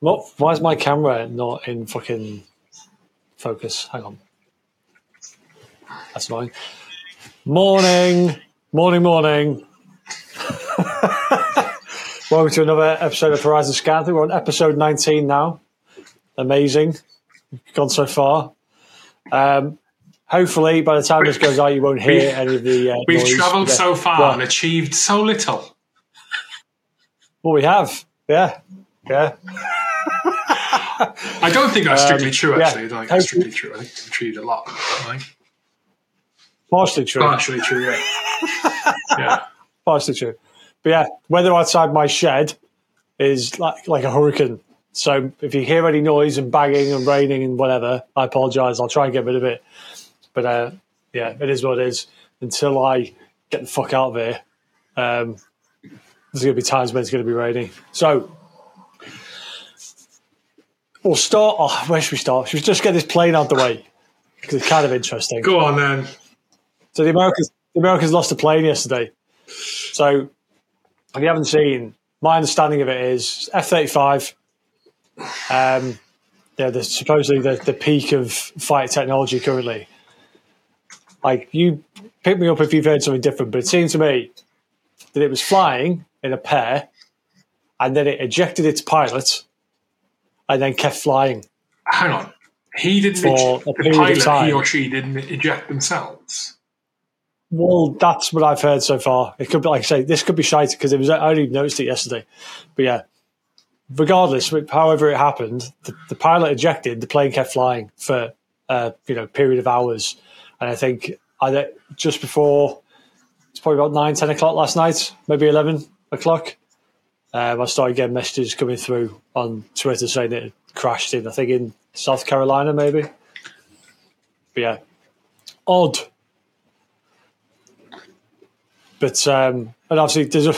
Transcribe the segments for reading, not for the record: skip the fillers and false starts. Well, why is my camera not in fucking focus? Hang on. That's annoying. Morning. Welcome to another episode of Horizon Scan. I think we're on episode 19 now. Amazing. We've gone so far. Hopefully, by the time this goes out, you won't hear any of the noise. We've travelled so far and achieved so little. Well, we have. Yeah. I don't think that's strictly true, actually. Yeah. I don't think that's strictly true. I think we've achieved a lot. Partially true, yeah. Yeah. Partially true. But yeah, weather outside my shed is like a hurricane. So if you hear any noise and banging and raining and whatever, I apologise. I'll try and get rid of it. But yeah, it is what it is. Until I get the fuck out of here, there's going to be times when it's going to be rainy. So we'll start. Oh, where should we start? Should we just get this plane out of the way? Because it's kind of interesting. Go on, then. So the Americans lost a plane yesterday. So if you haven't seen, my understanding of it is F-35. They're supposedly the peak of fighter technology currently. Like, you pick me up if you've heard something different, but it seemed to me that it was flying in a pair and then it ejected its pilot and then kept flying. Hang on. He didn't he or she didn't eject themselves. Well, that's what I've heard so far. It could be, like I say, this could be shite because I only noticed it yesterday. But yeah. Regardless, however it happened, the pilot ejected, the plane kept flying for a period of hours. And I think either just before, it's probably about 9, 10 o'clock last night, maybe 11 o'clock, I started getting messages coming through on Twitter saying it had crashed in, I think in South Carolina maybe. But yeah, odd. But, and obviously there's a,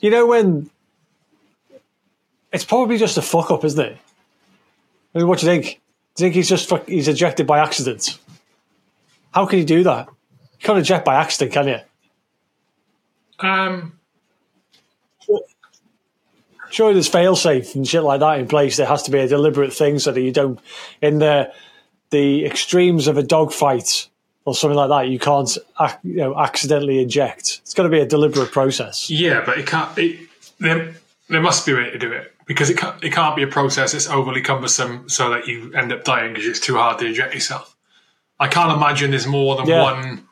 you know when... It's probably just a fuck up, isn't it? I mean, what do you think? Do you think he's ejected by accident? How can he do that? You can't eject by accident, can you? Surely there's fail-safe and shit like that in place. There has to be a deliberate thing so that you don't, in the extremes of a dogfight or something like that, you can't accidentally eject. It's got to be a deliberate process. Yeah, but it can't. There must be a way to do it. Because it can't be a process that's overly cumbersome so that you end up dying because it's too hard to eject yourself. I can't imagine there's more than one.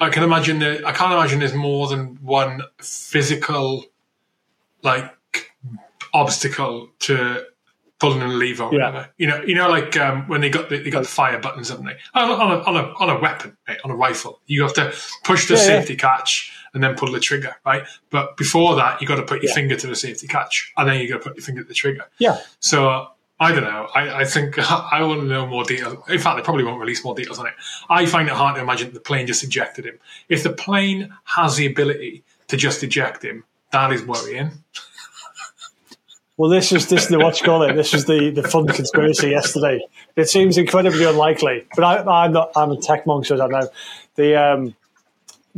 I can't imagine there's more than one physical, obstacle to pulling a lever. Or whatever. When they got the fire buttons, haven't they? On a weapon, mate, on a rifle, you have to push the safety catch. And then pull the trigger, right? But before that, you got to put your finger to the safety catch, and then you got to put your finger to the trigger. Yeah. So I don't know. I think I want to know more details. In fact, they probably won't release more details on it. I find it hard to imagine that the plane just ejected him. If the plane has the ability to just eject him, that is worrying. Well, this is the what you call it. This was the fun conspiracy yesterday. It seems incredibly unlikely, but I'm a tech monk, so I don't know.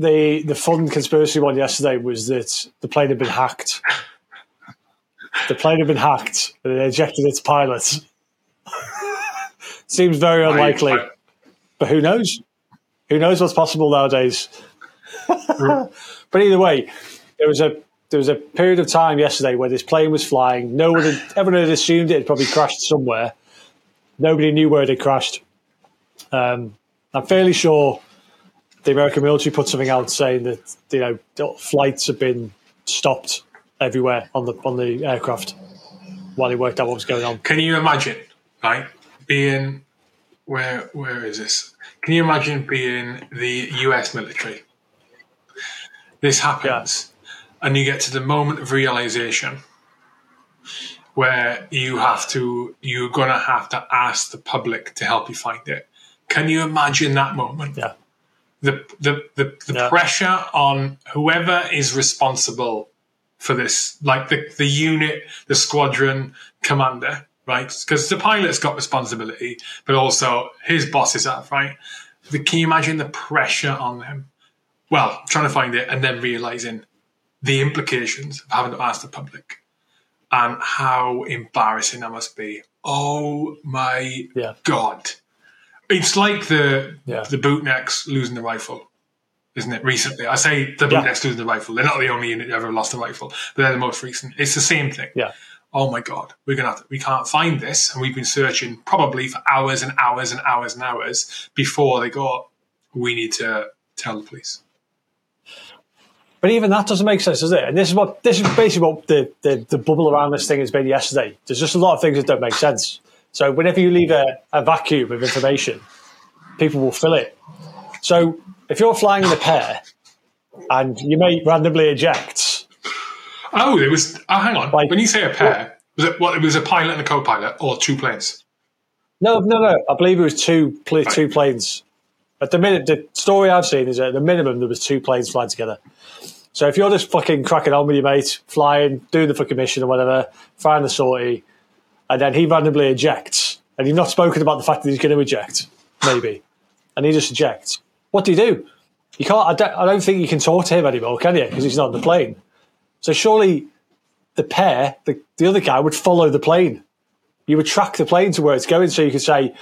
The fun conspiracy one yesterday was that the plane had been hacked. The plane had been hacked and it ejected its pilot. Seems very unlikely. But who knows? Who knows what's possible nowadays? But either way, there was a period of time yesterday where this plane was flying. Everyone had assumed it had probably crashed somewhere. Nobody knew where it had crashed. I'm fairly sure... The American military put something out saying that flights have been stopped everywhere on the aircraft while they worked out what was going on. Can you imagine, right? Being where is this? Can you imagine being the US military? This happens, and you get to the moment of realization where you're gonna have to ask the public to help you find it. Can you imagine that moment? Yeah. The pressure on whoever is responsible for this, like the unit, the squadron commander, right? Because the pilot's got responsibility, but also his bosses have, right? Can you imagine the pressure on them? Well, trying to find it and then realizing the implications of having to ask the public. and how embarrassing that must be. Oh my God. It's like the bootnecks losing the rifle, isn't it, recently? I say the bootnecks losing the rifle. They're not the only unit that ever lost the rifle, but they're the most recent. It's the same thing. Yeah. Oh my God, we can't find this. And we've been searching probably for hours and hours and hours and hours before they go, we need to tell the police. But even that doesn't make sense, does it? And this is basically what the bubble around this thing has been yesterday. There's just a lot of things that don't make sense. So whenever you leave a vacuum of information, people will fill it. So if you're flying in a pair and you may randomly eject. Oh, it was. Oh, hang on. Like, when you say a pair, was it a pilot and a co-pilot or two planes? No. I believe it was two planes. At the minute, the story I've seen is at the minimum there was two planes flying together. So if you're just fucking cracking on with your mate, flying, doing the fucking mission or whatever, find the sortie, and then he randomly ejects, and you've not spoken about the fact that he's going to eject, maybe, and he just ejects. What do? You can't. I don't think you can talk to him anymore, can you? Because he's not on the plane. So surely the pair, the other guy, would follow the plane. You would track the plane to where it's going, so you could say,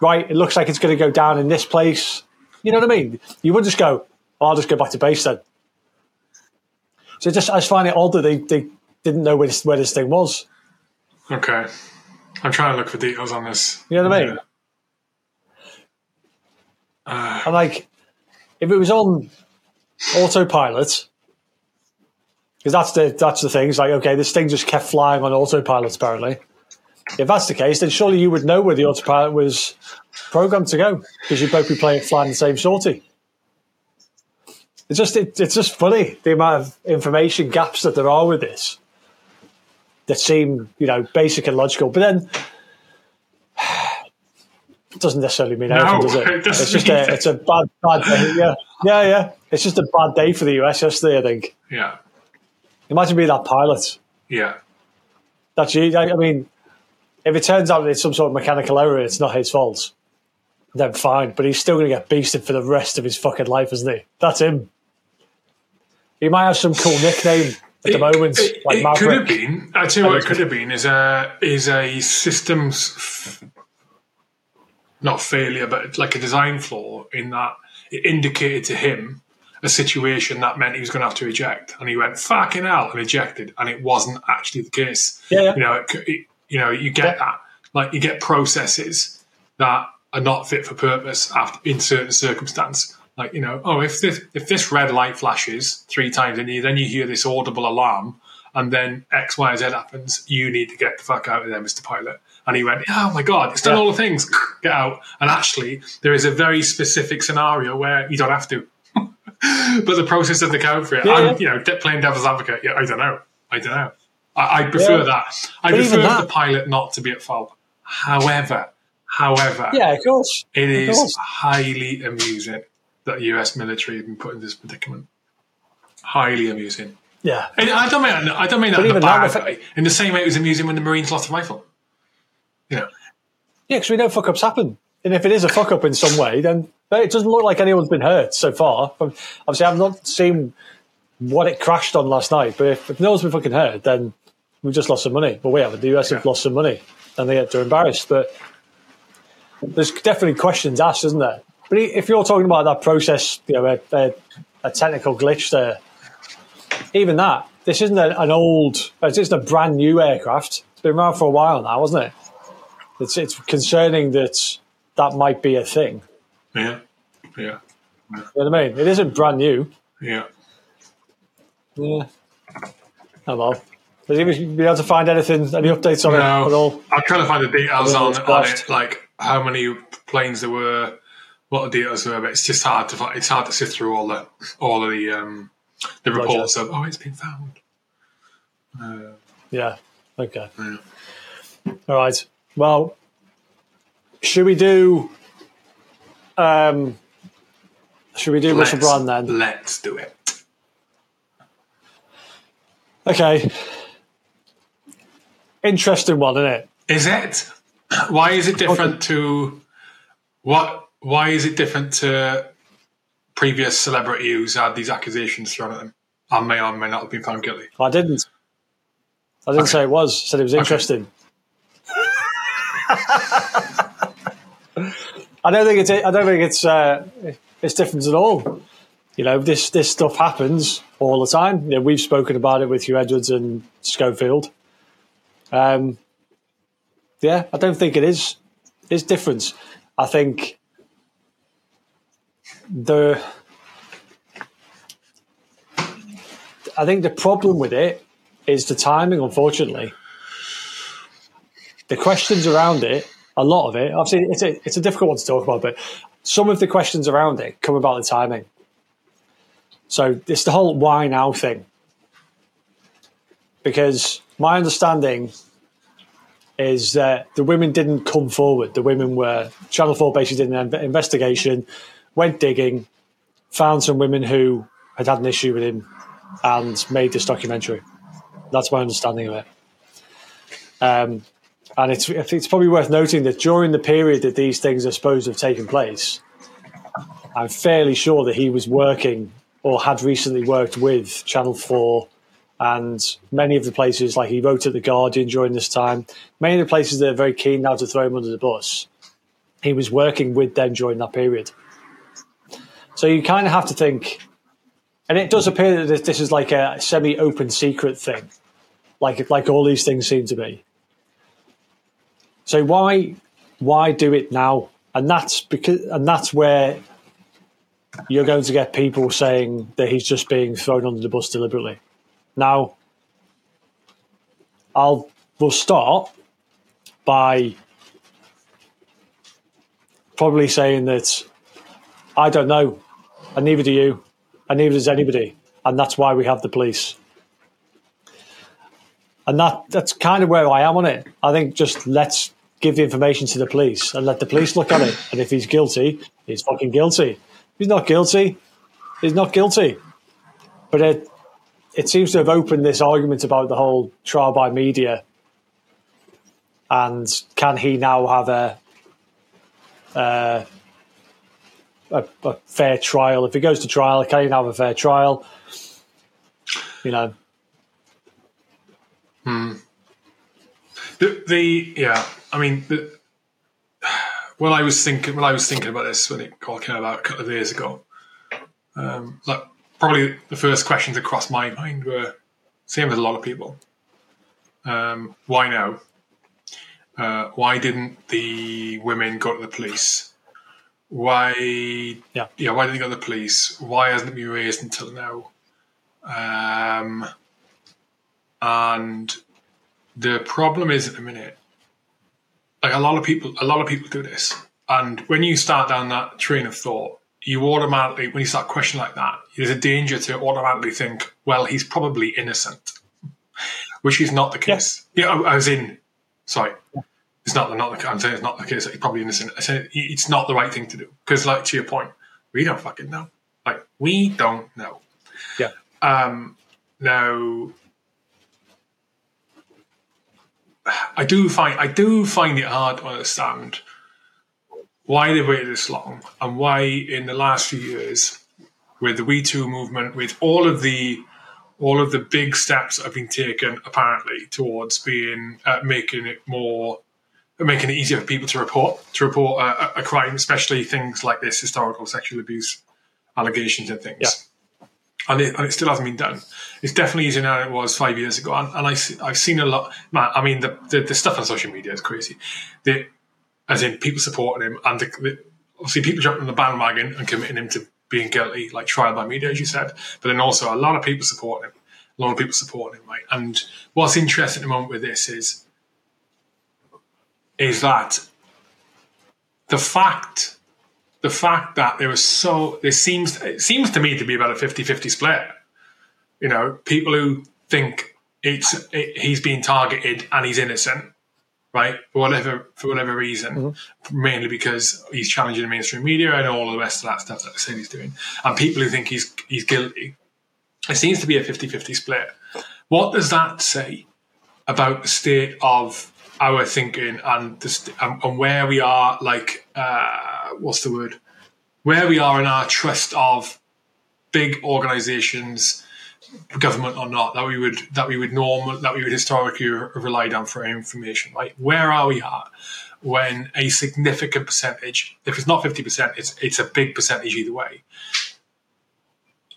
right, it looks like it's going to go down in this place. You know what I mean? You wouldn't just go, oh, I'll just go back to base then. So I just find it odd that they didn't know where this thing was. Okay. I'm trying to look for details on this. You know what I mean? And like, if it was on autopilot, because that's the thing. It's like, okay, this thing just kept flying on autopilot apparently. If that's the case, then surely you would know where the autopilot was programmed to go because you'd both be flying the same sortie. It's just funny the amount of information gaps that there are with this that seem, you know, basic and logical, but then it doesn't necessarily mean anything, does it? It's a bad day. Yeah. It's just a bad day for the US yesterday, I think. Yeah. Imagine being that pilot. Yeah. That's you. I mean, if it turns out it's some sort of mechanical error, it's not his fault, then fine. But he's still going to get beasted for the rest of his fucking life, isn't he? That's him. He might have some cool nickname at the moment. It could have been. I tell you what, it could have been is a systems not failure, but like a design flaw in that it indicated to him a situation that meant he was going to have to eject, and he went fucking hell and ejected, and it wasn't actually the case. Yeah. You know, you get that. Like you get processes that are not fit for purpose in certain circumstance. Like, you know, if this red light flashes three times and then you hear this audible alarm and then X, Y, Z happens, you need to get the fuck out of there, Mr. Pilot. And he went, oh my God, it's done all the things. Get out. And actually, there is a very specific scenario where you don't have to. But the process doesn't account for it. Yeah. I'm, you know, playing devil's advocate. Yeah, I don't know. I prefer that. I prefer the pilot not to be at fault. However, yeah, of course, it is highly amusing that the US military have been put in this predicament. Highly amusing. Yeah, and I don't mean that in a bad way. In the same way, it was amusing when the Marines lost the rifle. You know. Yeah, because we know fuck ups happen, and if it is a fuck up in some way, then it doesn't look like anyone's been hurt so far. Obviously, I've not seen what it crashed on last night, but if no one's been fucking hurt, then we've just lost some money. Well, we haven't. The US have lost some money, and they're embarrassed. But there's definitely questions asked, isn't there? But if you're talking about that process, you know, a technical glitch there, even that, this isn't this isn't a brand new aircraft. It's been around for a while now, hasn't it? It's concerning that might be a thing. Yeah. You know what I mean? It isn't brand new. Yeah. Oh, well. Has he been able to find anything, any updates on it at all? I'm trying to find the details on it, like how many planes there were, what the details were, but it's just hard to find. It's hard to sift through all of the the reports of, it's been found. Yeah, okay. Yeah. All right, well, should we do... should we do Russell Brand then? Let's do it. Okay. Interesting one, isn't it? Is it? Why is it different to what? Why is it different to previous celebrity who's had these accusations thrown at them and may or may not have been found guilty? I didn't. I didn't say it was. I said it was interesting. I don't think it's. It's different at all. You know, this stuff happens all the time. You know, we've spoken about it with Hugh Edwards and Schofield. Yeah, I don't think it is. It's different. I think the problem with it is the timing, unfortunately. The questions around it, a lot of it, obviously it's a difficult one to talk about, but some of the questions around it come about the timing. So it's the whole why now thing. Because my understanding is that the women didn't come forward. The women were, Channel 4 basically did an investigation, went digging, found some women who had had an issue with him and made this documentary. That's my understanding of it. And it's probably worth noting that during the period that these things are supposed to have taken place, I'm fairly sure that he was working or had recently worked with Channel 4 and many of the places, like he wrote at the Guardian during this time, many of the places that are very keen now to throw him under the bus, he was working with them during that period. So you kind of have to think, and it does appear that this is like a semi-open secret thing, like all these things seem to be. So why do it now? And that's where you're going to get people saying that he's just being thrown under the bus deliberately. Now, we'll start by probably saying that I don't know, and neither do you, and neither does anybody, and that's why we have the police. And that's kind of where I am on it. I think just let's give the information to the police and let the police look at it. And if he's guilty, he's fucking guilty. If he's not guilty, he's not guilty. But it seems to have opened this argument about the whole trial by media. And can he now have a fair trial? If he goes to trial, can he now have a fair trial? You know. When I was thinking about this when it all came about a couple of days ago, like probably the first questions that crossed my mind were same as a lot of people. Why now? Why didn't the women go to the police? Why didn't they go to the police? Why hasn't it been raised until now? And the problem is at the minute, like a lot of people do this. And when you start down that train of thought, when you start questioning like that, there's a danger to automatically think, well, he's probably innocent, which is not the case. It's not the case that he's probably innocent. I said it's not the right thing to do because, like to your point, we don't fucking know. Like we don't know. Yeah. Now. I do find it hard to understand why they've waited this long and why in the last few years with the We Too movement, with all of the big steps that have been taken apparently towards being making it easier for people to report a crime, especially things like this, historical sexual abuse allegations and things. Yeah. And it still hasn't been done. It's definitely easier now than it was 5 years ago. And I've seen a lot. Man, I mean, the stuff on social media is crazy. As in, people supporting him. And obviously, people jumping on the bandwagon and committing him to being guilty, like trial by media, as you said. But then also, a lot of people supporting him, right? And what's interesting at the moment with this is that the fact that it seems to me to be about a 50-50 split. You know, people who think he's been targeted and he's innocent, right? For whatever reason, mainly because he's challenging the mainstream media and all the rest of that stuff that they say he's doing. And people who think he's guilty. It seems to be a 50-50 split. What does that say about the state of our thinking and where we are, like, where we are in our trust of big organisations, government or not, that we would historically have relied on for our information. Like, where are we at when a significant percentage, if it's not 50%, it's a big percentage either way,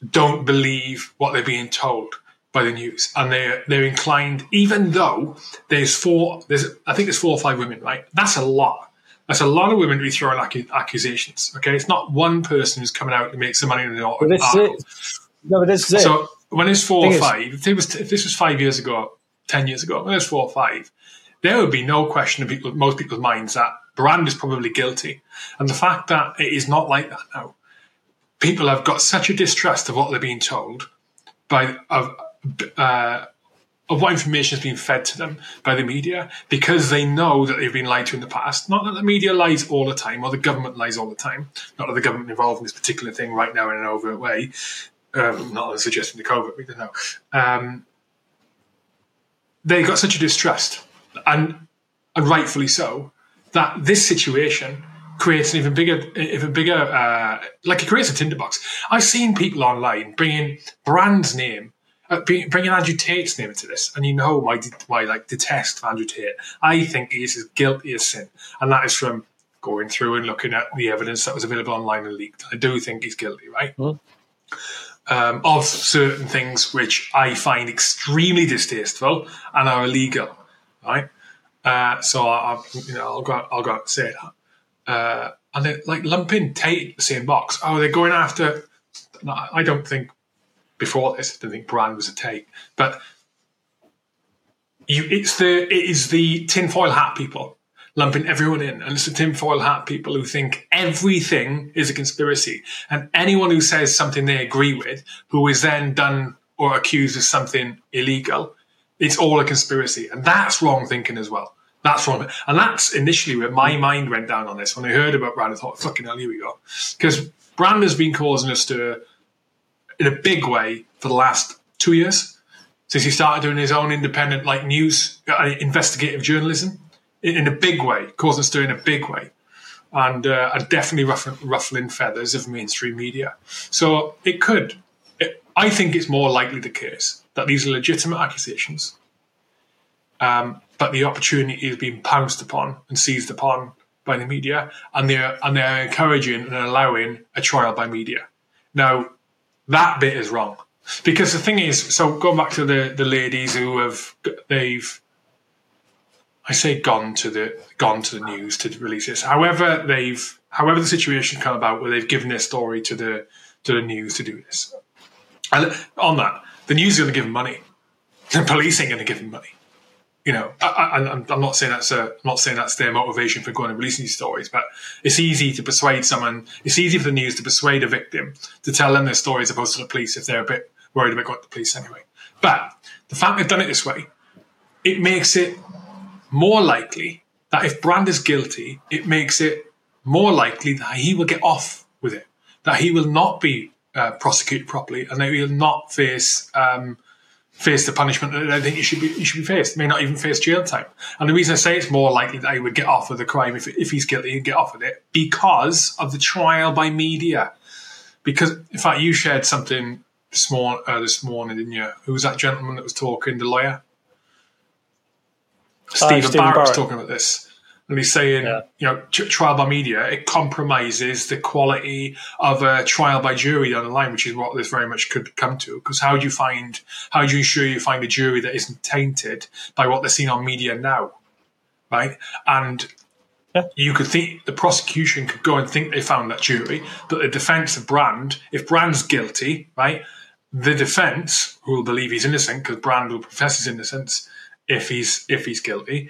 don't believe what they're being told by the news, and they're inclined, even though there's 4 or 5 women, right? That's a lot. That's a lot of women to be throwing accusations. Okay, it's not one person who's coming out to make some money. No, but this is it. So when it's 4 or 5, if this was 5 years ago, 10 years ago, when it's 4 or 5, there would be no question in most people's minds that Brand is probably guilty. And the fact that it is not like that now, people have got such a distrust of what they're being told of what information is being fed to them by the media, because they know that they've been lied to in the past. Not that the media lies all the time, or the government lies all the time. Not that the government involved in this particular thing right now in an overt way. Not suggesting the covert, we don't know. They got such a distrust, and rightfully so, that this situation creates an even bigger, like, it creates a tinderbox. I've seen people online bringing Brand's name, bringing Andrew Tate's name into this, and you know my detest Andrew Tate. I think he is as guilty as sin, and that is from going through and looking at the evidence that was available online and leaked. I do think he's guilty, right? Mm. Of certain things which I find extremely distasteful and are illegal, right? So I'll go out and say that. And they're like lumping Tate in the same box. Oh, they're going after. No, I don't think. Before this, I didn't think Brand was a Tate, but it is the tinfoil hat people lumping everyone in, and it's the tinfoil hat people who think everything is a conspiracy, and anyone who says something they agree with, who is then done or accused of something illegal, it's all a conspiracy, and that's wrong thinking as well. That's wrong, and that's initially where my mind went down on this when I heard about Brand. I thought, "Fucking hell, here we go," because Brand has been causing a stir in a big way for the last 2 years, since he started doing his own independent news, investigative journalism, in a big way, causing a stir in a big way, and definitely ruffling feathers of mainstream media. So I think it's more likely the case that these are legitimate accusations, but the opportunity is being pounced upon and seized upon by the media, and they're encouraging and allowing a trial by media. Now, that bit is wrong, because the thing is, so going back to the ladies who have, gone to the news to release this. However the situation come about where they've given their story to the news to do this. And on that, the news are going to give them money. The police ain't going to give them money. You know, I'm not saying that's their motivation for going and releasing these stories, but it's easy to persuade someone. It's easy for the news to persuade a victim to tell them their story as opposed to the police if they're a bit worried about going to the police anyway. But the fact they've done it this way, it makes it more likely that if Brand is guilty, it makes it more likely that he will get off with it, that he will not be prosecuted properly, and that he will not face the punishment that I think he should be faced. May not even face jail time. And the reason I say it's more likely that he would get off with the crime if he's guilty and get off with it, because of the trial by media. Because, in fact, you shared something this morning, didn't you? Who was that gentleman that was talking, the lawyer? Stephen Barrett was talking about this. And he's saying, trial by media, it compromises the quality of a trial by jury down the line, which is what this very much could come to. Because how do you ensure you find a jury that isn't tainted by what they're seeing on media now, right? And you could think the prosecution could go and think they found that jury, but the defence of Brand, if Brand's guilty, right, the defence, who will believe he's innocent because Brand will profess his innocence if he's guilty,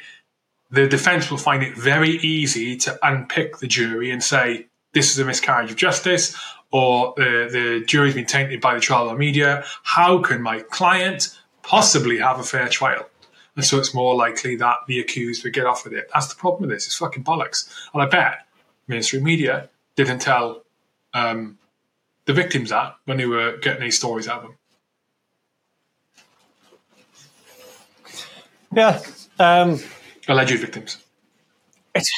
the defence will find it very easy to unpick the jury and say, this is a miscarriage of justice, or the jury's been tainted by the trial by media. How can my client possibly have a fair trial? And so it's more likely that the accused would get off with it. That's the problem with this. It's fucking bollocks. And I bet mainstream media didn't tell the victims that when they were getting these stories out of them. Yeah. Alleged victims. It's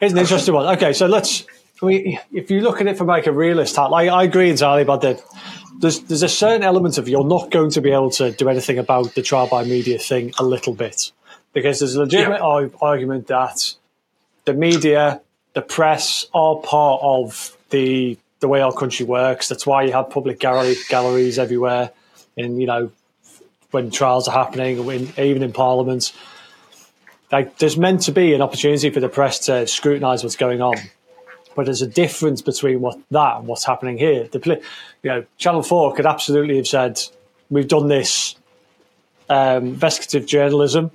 an interesting one. Okay, so let's if you look at it from like a realist hat, like I agree entirely about that. There's a certain element of you're not going to be able to do anything about the trial by media thing a little bit, because there's a legitimate argument that the media, the press, are part of the way our country works. That's why you have public galleries everywhere, and you know, when trials are happening, even in Parliament. Like, there's meant to be an opportunity for the press to scrutinise what's going on, but there's a difference between that and what's happening here. You know, Channel 4 could absolutely have said, we've done this investigative journalism,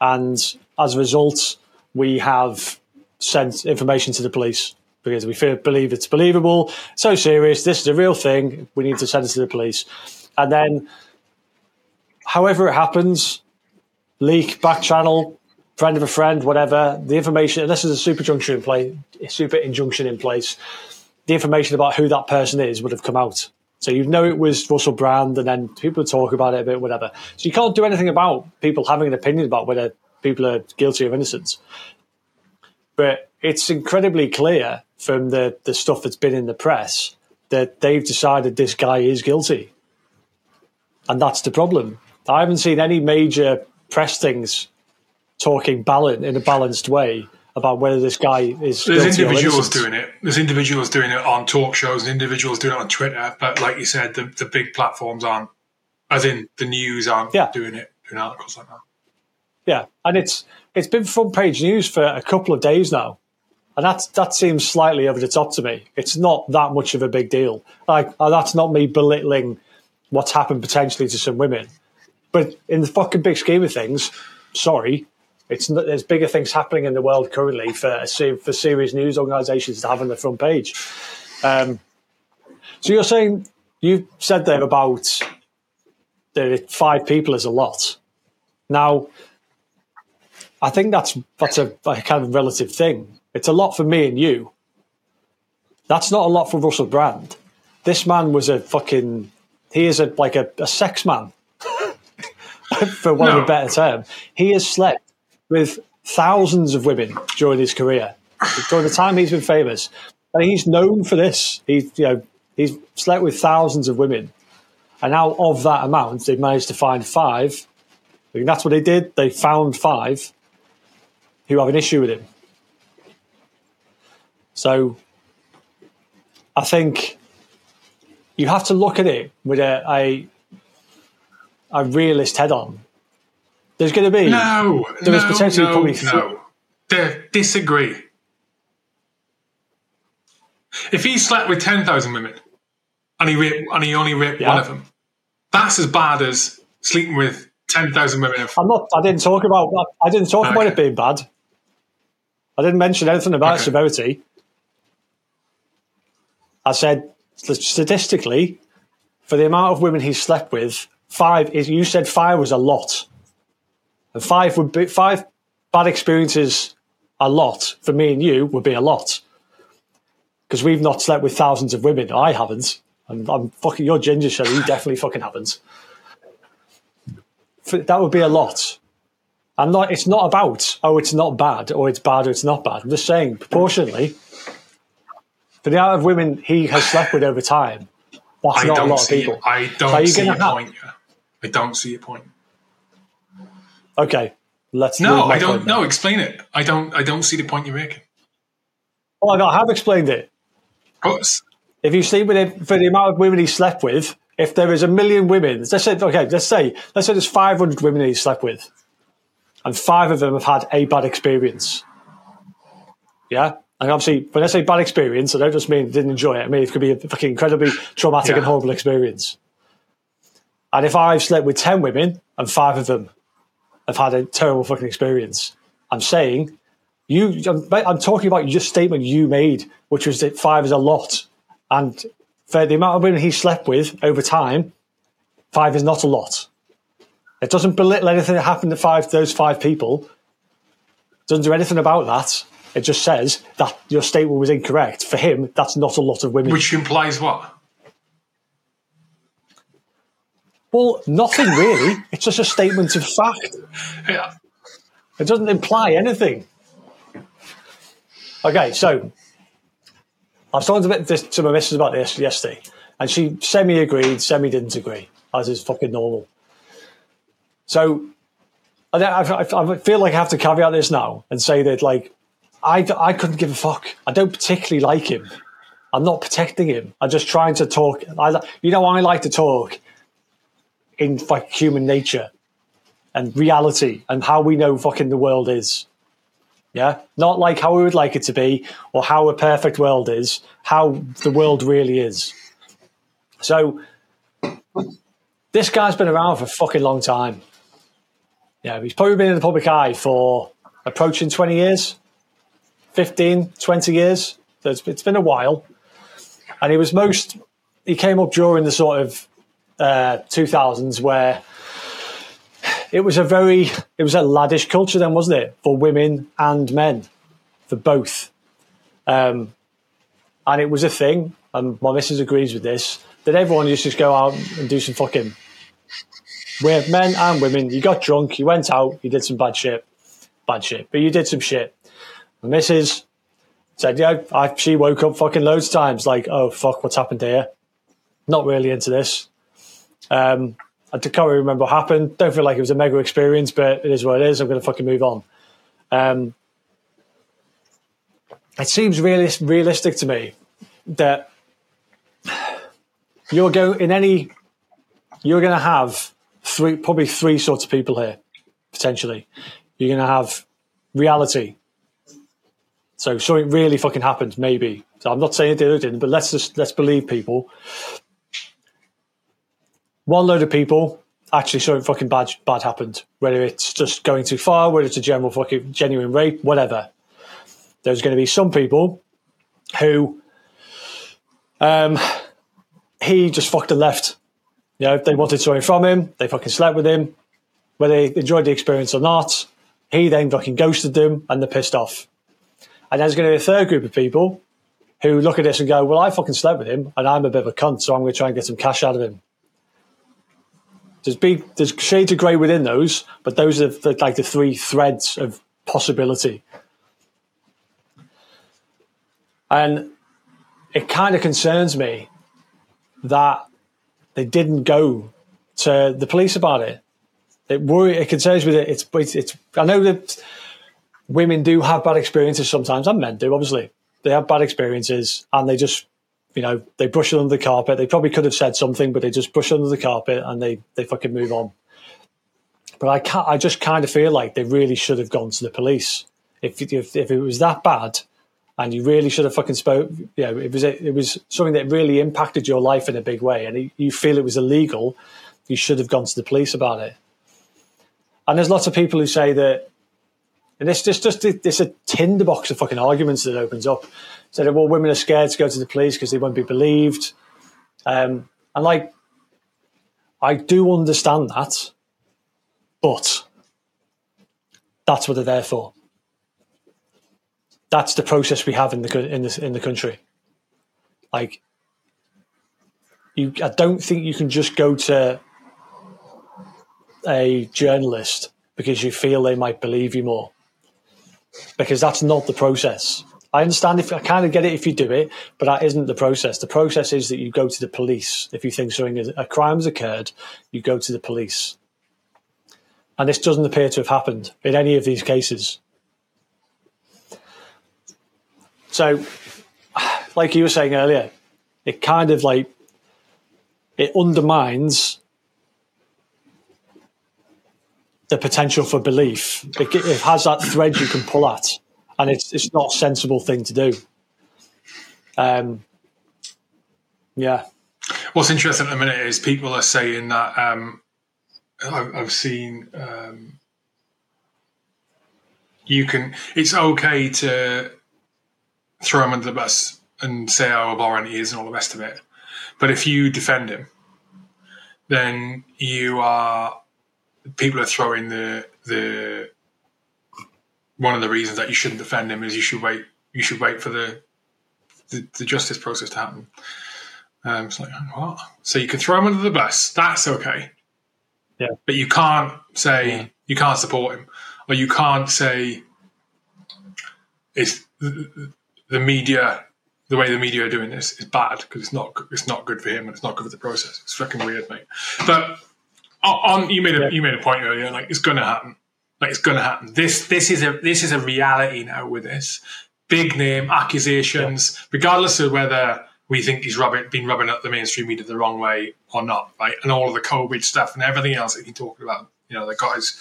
and as a result, we have sent information to the police because we believe it's believable, so serious, this is a real thing, we need to send it to the police. And then, however it happens, leak, back channel, friend of a friend, whatever, the information, unless there's a super injunction in place, the information about who that person is would have come out. So you know it was Russell Brand, and then people talk about it a bit, whatever. So you can't do anything about people having an opinion about whether people are guilty or innocent. But it's incredibly clear from the stuff that's been in the press that they've decided this guy is guilty. And that's the problem. I haven't seen any major press things talking in a balanced way about whether this guy is guilty. There's individuals doing it. There's individuals doing it on talk shows, and individuals doing it on Twitter. But like you said, the big platforms aren't, as in the news aren't doing articles like that. Yeah, and it's been front page news for a couple of days now, and that seems slightly over the top to me. It's not that much of a big deal. Like, that's not me belittling what's happened potentially to some women, but in the fucking big scheme of things, sorry, there's bigger things happening in the world currently for serious news organisations to have on the front page. So you've said there about that 5 people is a lot. Now, I think that's a kind of relative thing. It's a lot for me and you. That's not a lot for Russell Brand. This man was a sex man, for want of a better term. He has slept with thousands of women during his career, during the time he's been famous, and he's known for this. He's slept with thousands of women, and out of that amount, they've managed to find 5. I mean, that's what they did. They found 5 who have an issue with him. So I think you have to look at it with a realist head on. There's going to be... Disagree. If he slept with 10,000 women and he only raped one of them, that's as bad as sleeping with 10,000 women. I didn't talk about it being bad. I didn't mention anything about severity. I said statistically, for the amount of women he slept with, 5 is. You said 5 was a lot, and 5 bad experiences a lot for me and you would be a lot, because we've not slept with thousands of women. I haven't, and I'm fucking your ginger, so you definitely fucking haven't. That would be a lot. It's not about, it's not bad, or it's bad, or it's not bad. I'm just saying, proportionally, for the amount of women he has slept with over time, that's not a lot of people. I don't see your point. Okay, let's... No, I don't... No, explain it. I don't see the point you're making. Oh, I have explained it. If you sleep with him, for the amount of women he slept with, if there is 1 million women, let's say there's 500 women that he slept with, and 5 of them have had a bad experience. Yeah? And obviously, when I say bad experience, I don't just mean didn't enjoy it. I mean, it could be a fucking incredibly traumatic and horrible experience. And if I've slept with 10 women and 5 of them have had a terrible fucking experience, I'm saying, I'm talking about your statement you made, which was that 5 is a lot, and for the amount of women he slept with over time, 5 is not a lot. It doesn't belittle anything that happened to those 5 people. It doesn't do anything about that. It just says that your statement was incorrect. For him, that's not a lot of women. Which implies what? Well, nothing really. It's just a statement of fact. Yeah. It doesn't imply anything. Okay, so I was talking to my missus about this yesterday, and she semi-agreed, semi-didn't agree, as is fucking normal. So I feel like I have to caveat this now and say that, like, I couldn't give a fuck. I don't particularly like him. I'm not protecting him. I'm just trying to talk. I like to talk in like human nature and reality and how we know fucking the world is. Yeah, not like how we would like it to be or how a perfect world is, how the world really is. So this guy's been around for a fucking long time. Yeah, he's probably been in the public eye for approaching 20 years, 15, 20 years. So it's been a while. And he came up during the sort of 2000s where it was a laddish culture then, wasn't it? For women and men, for both. And it was a thing, and my missus agrees with this, that everyone used to just go out and do some fucking... We're men and women. You got drunk, you went out, you did some bad shit, but you did some shit. My missus said, yeah, she woke up fucking loads of times, like, oh, fuck, what's happened here? Not really into this. I can't really remember what happened. Don't feel like it was a mega experience, but it is what it is. I'm going to fucking move on. It seems realistic to me that you're going to have probably three sorts of people here, potentially. You're going to have reality. So something really fucking happened, maybe. So I'm not saying it did or didn't, but let's believe people. One load of people actually something fucking bad happened, whether it's just going too far, whether it's a general fucking genuine rape, whatever. There's going to be some people who he just fucked and left. You know, they wanted something from him, they fucking slept with him, whether they enjoyed the experience or not. He then fucking ghosted them and they're pissed off. And there's going to be a third group of people who look at this and go, well, I fucking slept with him and I'm a bit of a cunt, so I'm going to try and get some cash out of him. There's shades of grey within those, but those are like the three threads of possibility. And it kind of concerns me that they didn't go to the police about it. It concerns me that it's. I know that women do have bad experiences sometimes, and men do, obviously. They have bad experiences, and they just, you know, they brush it under the carpet. They probably could have said something, but they just brush it under the carpet and they fucking move on. But I just kind of feel like they really should have gone to the police. If it was that bad, and you really should have fucking spoke, you know, it was something that really impacted your life in a big way, and you feel it was illegal, you should have gone to the police about it. And there's lots of people who say that, and it's just it's a tinderbox of fucking arguments that opens up. So that, well, women are scared to go to the police because they won't be believed. And like, I do understand that, but that's what they're there for. That's the process we have in the country. Like, I don't think you can just go to a journalist because you feel they might believe you more, because that's not the process. I understand I kind of get it if you do it, but that isn't the process. The process is that you go to the police. If you think a crime's occurred, you go to the police. And this doesn't appear to have happened in any of these cases. So, like you were saying earlier, it kind of like, it undermines the potential for belief. It has that thread you can pull at, and it's not a sensible thing to do. Yeah. What's interesting at the minute is people are saying that, I've seen... it's okay to throw him under the bus and say how abhorrent he is and all the rest of it. But if you defend him, then people are throwing the one of the reasons that you shouldn't defend him is you should wait for the justice process to happen. It's like, what? So you can throw him under the bus, that's okay. Yeah. But you can't say you can't support him, or you can't say it's the media, the way the media are doing this is bad, because it's not good for him, and it's not good for the process. It's fucking weird, mate. But on you made a point earlier, like it's going to happen. Like it's going to happen. This is a reality now with this big name accusations, regardless of whether we think he's been rubbing up the mainstream media the wrong way or not, right? And all of the COVID stuff and everything else that he's talking about. You know, the guys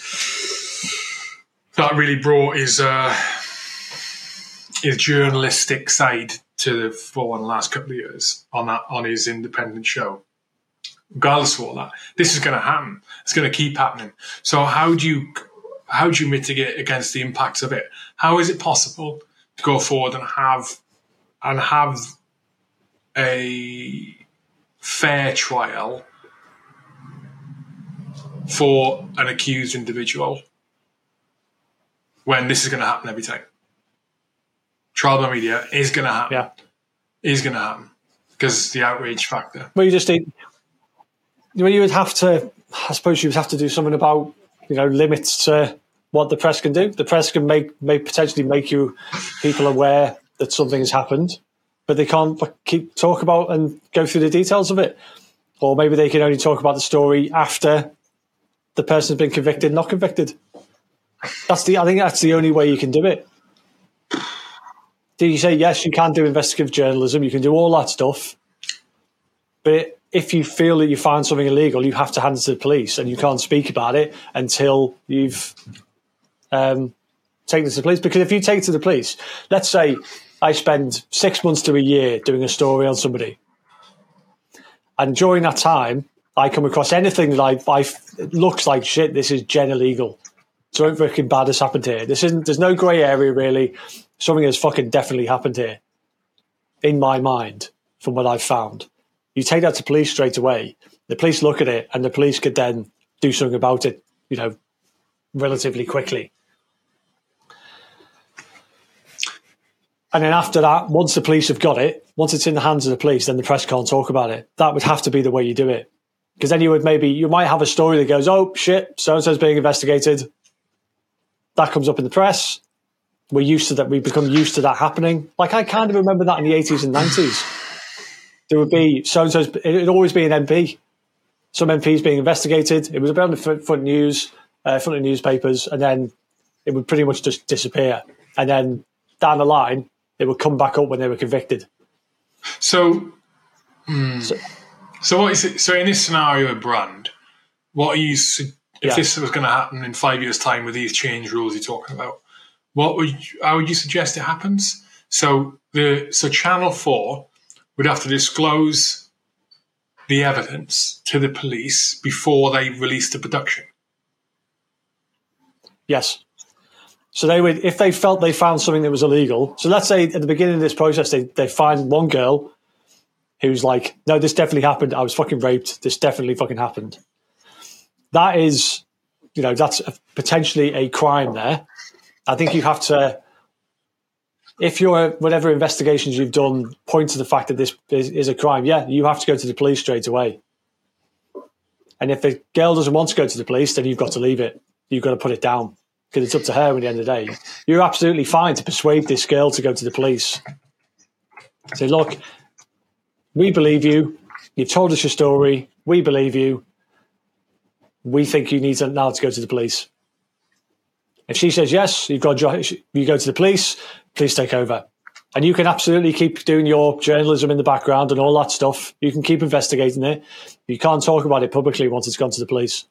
that really brought his journalistic side to the fore in the last couple of years on his independent show. Regardless of all that, this is going to happen. It's going to keep happening. So how do you mitigate against the impacts of it? How is it possible to go forward and have a fair trial for an accused individual when this is going to happen every time? Trial by media is going to happen. Yeah. Is going to happen because it's the outrage factor. Well, you just think, well, you would have to, I suppose you would have to do something about, you know, limits to what the press can do. The press can may potentially make you people aware that something has happened, but they can't keep talk about and go through the details of it. Or maybe they can only talk about the story after the person's been convicted, not convicted. I think that's the only way you can do it. Do you say, yes, you can do investigative journalism, you can do all that stuff, but if you feel that you find something illegal, you have to hand it to the police, and you can't speak about it until you've taken it to the police. Because if you take it to the police, let's say I spend 6 months to a year doing a story on somebody, and during that time, I come across anything that I looks like shit. This is gen illegal. Something fucking bad has happened here. There's no grey area really. Something has fucking definitely happened here, in my mind, from what I've found. You take that to police straight away. The police look at it, and the police could then do something about it, you know, relatively quickly. And then after that, once the police have got it, once it's in the hands of the police, then the press can't talk about it. That would have to be the way you do it. Because then you might have a story that goes, oh, shit, so-and-so's being investigated. That comes up in the press. We're used to that. We've become used to that happening. Like, I kind of remember that in the 80s and 90s. There would be so-and-so's, it would always be an MP. Some MPs being investigated. It was about the front of newspapers, and then it would pretty much just disappear. And then down the line, it would come back up when they were convicted. So what is it? So in this scenario, Brand, what are you? If this was going to happen in 5 years' time with these change rules you're talking about, how would you suggest it happens? So Channel 4. Would have to disclose the evidence to the police before they release the production. Yes. So they would, if they felt they found something that was illegal. So let's say at the beginning of this process, they find one girl who's like, no, this definitely happened. I was fucking raped. This definitely fucking happened. That is, you know, that's potentially a crime there. I think you have to, if you're, whatever investigations you've done point to the fact that this is a crime, yeah, you have to go to the police straight away. And if the girl doesn't want to go to the police, then you've got to leave it. You've got to put it down because it's up to her at the end of the day. You're absolutely fine to persuade this girl to go to the police. Say, look, we believe you. You've told us your story. We believe you. We think you need to now to go to the police. If she says yes, you go to the police. Please take over. And you can absolutely keep doing your journalism in the background and all that stuff. You can keep investigating it. You can't talk about it publicly once it's gone to the police.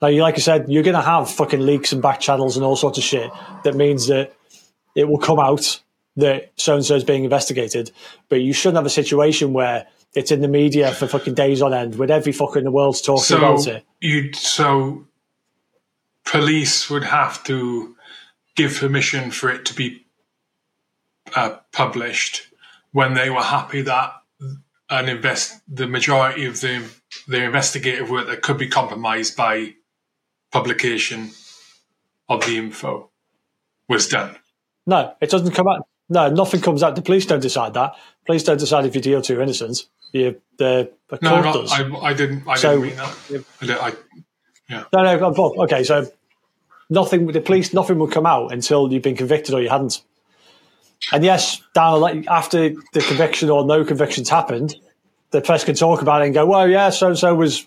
Now, like I said, you're going to have fucking leaks and back channels and all sorts of shit. That means that it will come out that so-and-so is being investigated. But you shouldn't have a situation where it's in the media for fucking days on end with every fucker in the world's talking about it. So police would have to give permission for it to be published when they were happy that the majority of the investigative work that could be compromised by publication of the info was done. No, it doesn't come out. No, nothing comes out. The police don't decide that. Police don't decide if you're guilty or innocent. The court does. I didn't mean that. Okay, so. Nothing will come out until you've been convicted or you hadn't. And yes, down after the conviction or no convictions happened, the press can talk about it and go, well, yeah, so-and-so was,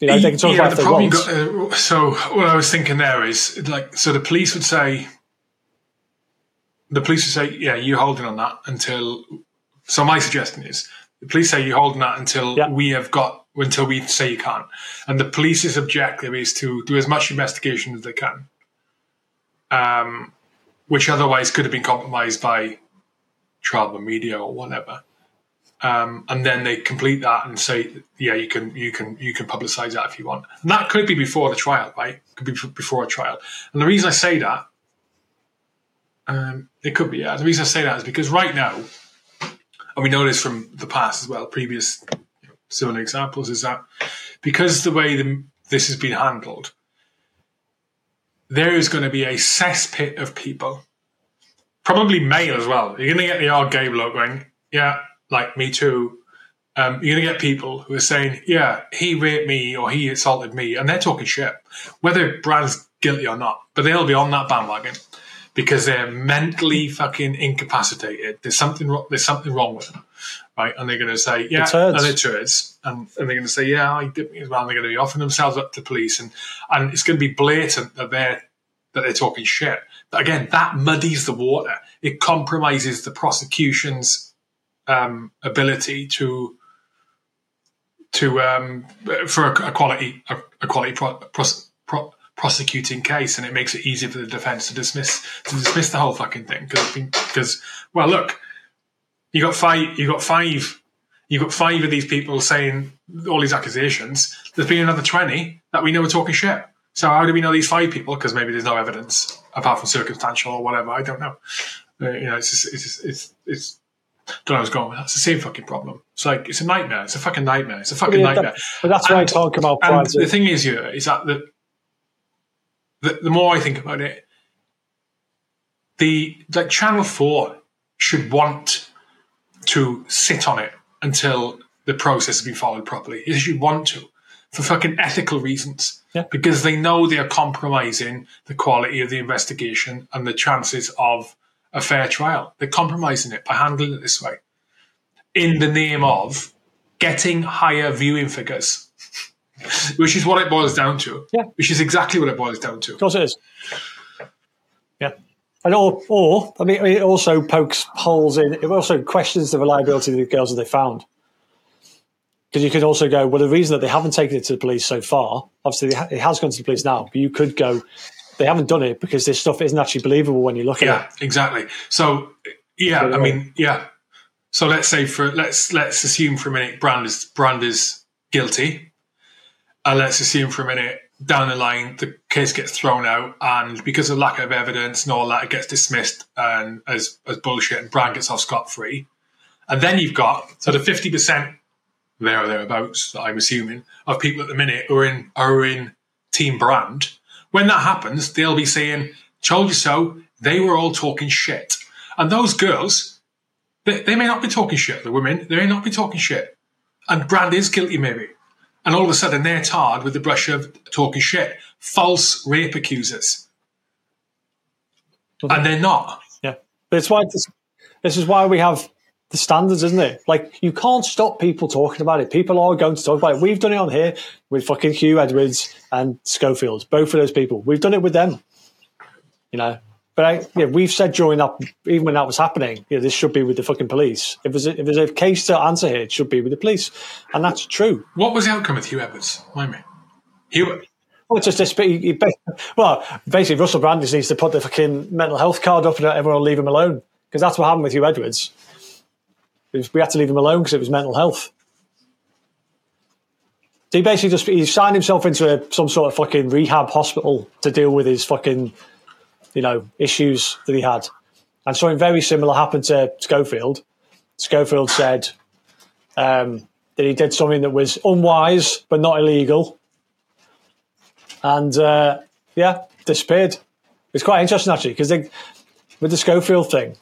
you know, they can talk about it. So what I was thinking there is, like, so the police would say, yeah, you're holding on that until, so my suggestion is, the police say you're holding that until until we say you can't. And the police's objective is to do as much investigation as they can, which otherwise could have been compromised by trial by media or whatever. And then they complete that and say, yeah, you can publicize that if you want. And that could be before the trial, right? Could be before a trial. And the reason I say that, it could be, yeah. The reason I say that is because right now, and we know this from the past as well, previous similar examples, is that because the way this has been handled, there is going to be a cesspit of people, probably male as well. You're going to get the odd gay bloke going, yeah, like me too. You're going to get people who are saying, yeah, he raped me or he assaulted me, and they're talking shit, whether Brand's guilty or not. But they'll be on that bandwagon because they're mentally fucking incapacitated. There's something wrong with them, right? And they're going to say, yeah, they're turds. And they're going to say, yeah, I did me as well. And they're going to be offering themselves up to police. And it's going to be blatant that they're talking shit. But again, that muddies the water. It compromises the prosecution's ability for a quality prosecuting case, and it makes it easier for the defense to dismiss the whole fucking thing because well, look, you got five of these people saying all these accusations. There's been another 20 that we know are talking shit. So how do we know these five people? Because maybe there's no evidence apart from circumstantial or whatever. I don't know. It's don't know where I was going with that. It's the same fucking problem. It's like, it's a nightmare. It's a fucking nightmare. It's a fucking nightmare. But that's why I talk about privacy. The thing is, yeah, is that the more I think about it, the Channel 4 should want to sit on it until the process has been followed properly. It should want to, for fucking ethical reasons, because they know they are compromising the quality of the investigation and the chances of a fair trial. They're compromising it by handling it this way in the name of getting higher viewing figures, which is what it boils down to. Yeah. Which is exactly what it boils down to. Of course it is. Yeah. And or I mean, it also pokes holes in, it also questions the reliability of the girls that they found. Because you could also go, well, the reason that they haven't taken it to the police so far, obviously it has gone to the police now, but you could go, they haven't done it because this stuff isn't actually believable when you look at it. Yeah, exactly. So, yeah, I mean, yeah. So let's say let's assume for a minute Brand is guilty, and let's assume for a minute down the line the case gets thrown out, and because of lack of evidence and all that, it gets dismissed and as bullshit, and Brand gets off scot-free. And then you've got sort of 50% there or thereabouts, I'm assuming, of people at the minute who are in Team Brand. When that happens, they'll be saying, told you so, they were all talking shit. And those girls, they may not be talking shit, the women, they may not be talking shit. And Brand is guilty, maybe. And all of a sudden, they're tarred with the brush of talking shit. False rape accusers. Okay. And they're not. Yeah. But it's why this is why we have the standards, isn't it? Like, you can't stop people talking about it. People are going to talk about it. We've done it on here with fucking Hugh Edwards and Schofield, both of those people. We've done it with them, you know. But we've said during that, even when that was happening, you know, this should be with the fucking police. If there's a case to answer here, it should be with the police, and that's true. What was the outcome with Hugh Edwards? Mind me, Hugh. Well, it's just this. Basically, Russell Brand needs to put the fucking mental health card up and everyone will leave him alone, because that's what happened with Hugh Edwards. We had to leave him alone because it was mental health. So he basically he signed himself into some sort of fucking rehab hospital to deal with his fucking, you know, issues that he had. And something very similar happened to Schofield. Schofield said that he did something that was unwise but not illegal. And, disappeared. It's quite interesting, actually, because with the Schofield thing,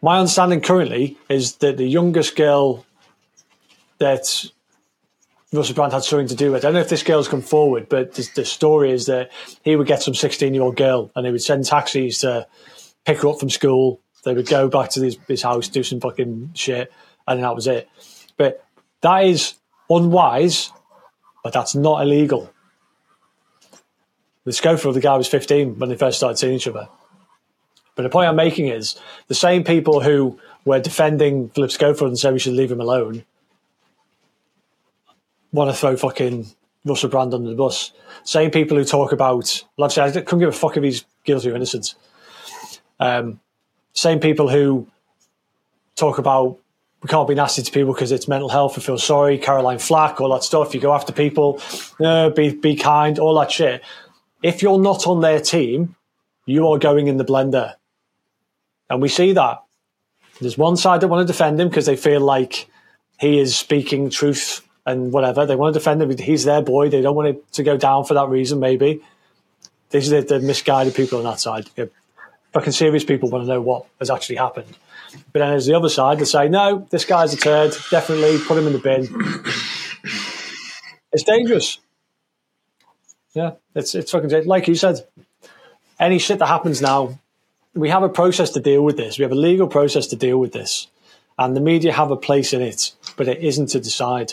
my understanding currently is that the youngest girl that Russell Brand had something to do with, I don't know if this girl's come forward, but the story is that he would get some 16-year-old girl and he would send taxis to pick her up from school. They would go back to his house, do some fucking shit, and that was it. But that is unwise, but that's not illegal. The Schofield, the guy was 15 when they first started seeing each other. But the point I'm making is the same people who were defending Phillip Schofield and said we should leave him alone want to throw fucking Russell Brand under the bus. Same people who talk about, like I said, I couldn't give a fuck if he's guilty or innocent. Same people who talk about we can't be nasty to people because it's mental health, we feel sorry, Caroline Flack, all that stuff. You go after people, be kind, all that shit. If you're not on their team, you are going in the blender. And we see that. There's one side that want to defend him because they feel like he is speaking truth and whatever. They want to defend him. He's their boy. They don't want it to go down for that reason, maybe. These are the misguided people on that side. Yeah. Fucking serious people want to know what has actually happened. But then there's the other side that say, no, this guy's a turd. Definitely put him in the bin. It's dangerous. Yeah, it's fucking dangerous. Like you said, any shit that happens now, we have a process to deal with this. We have a legal process to deal with this. And the media have a place in it, but it isn't to decide.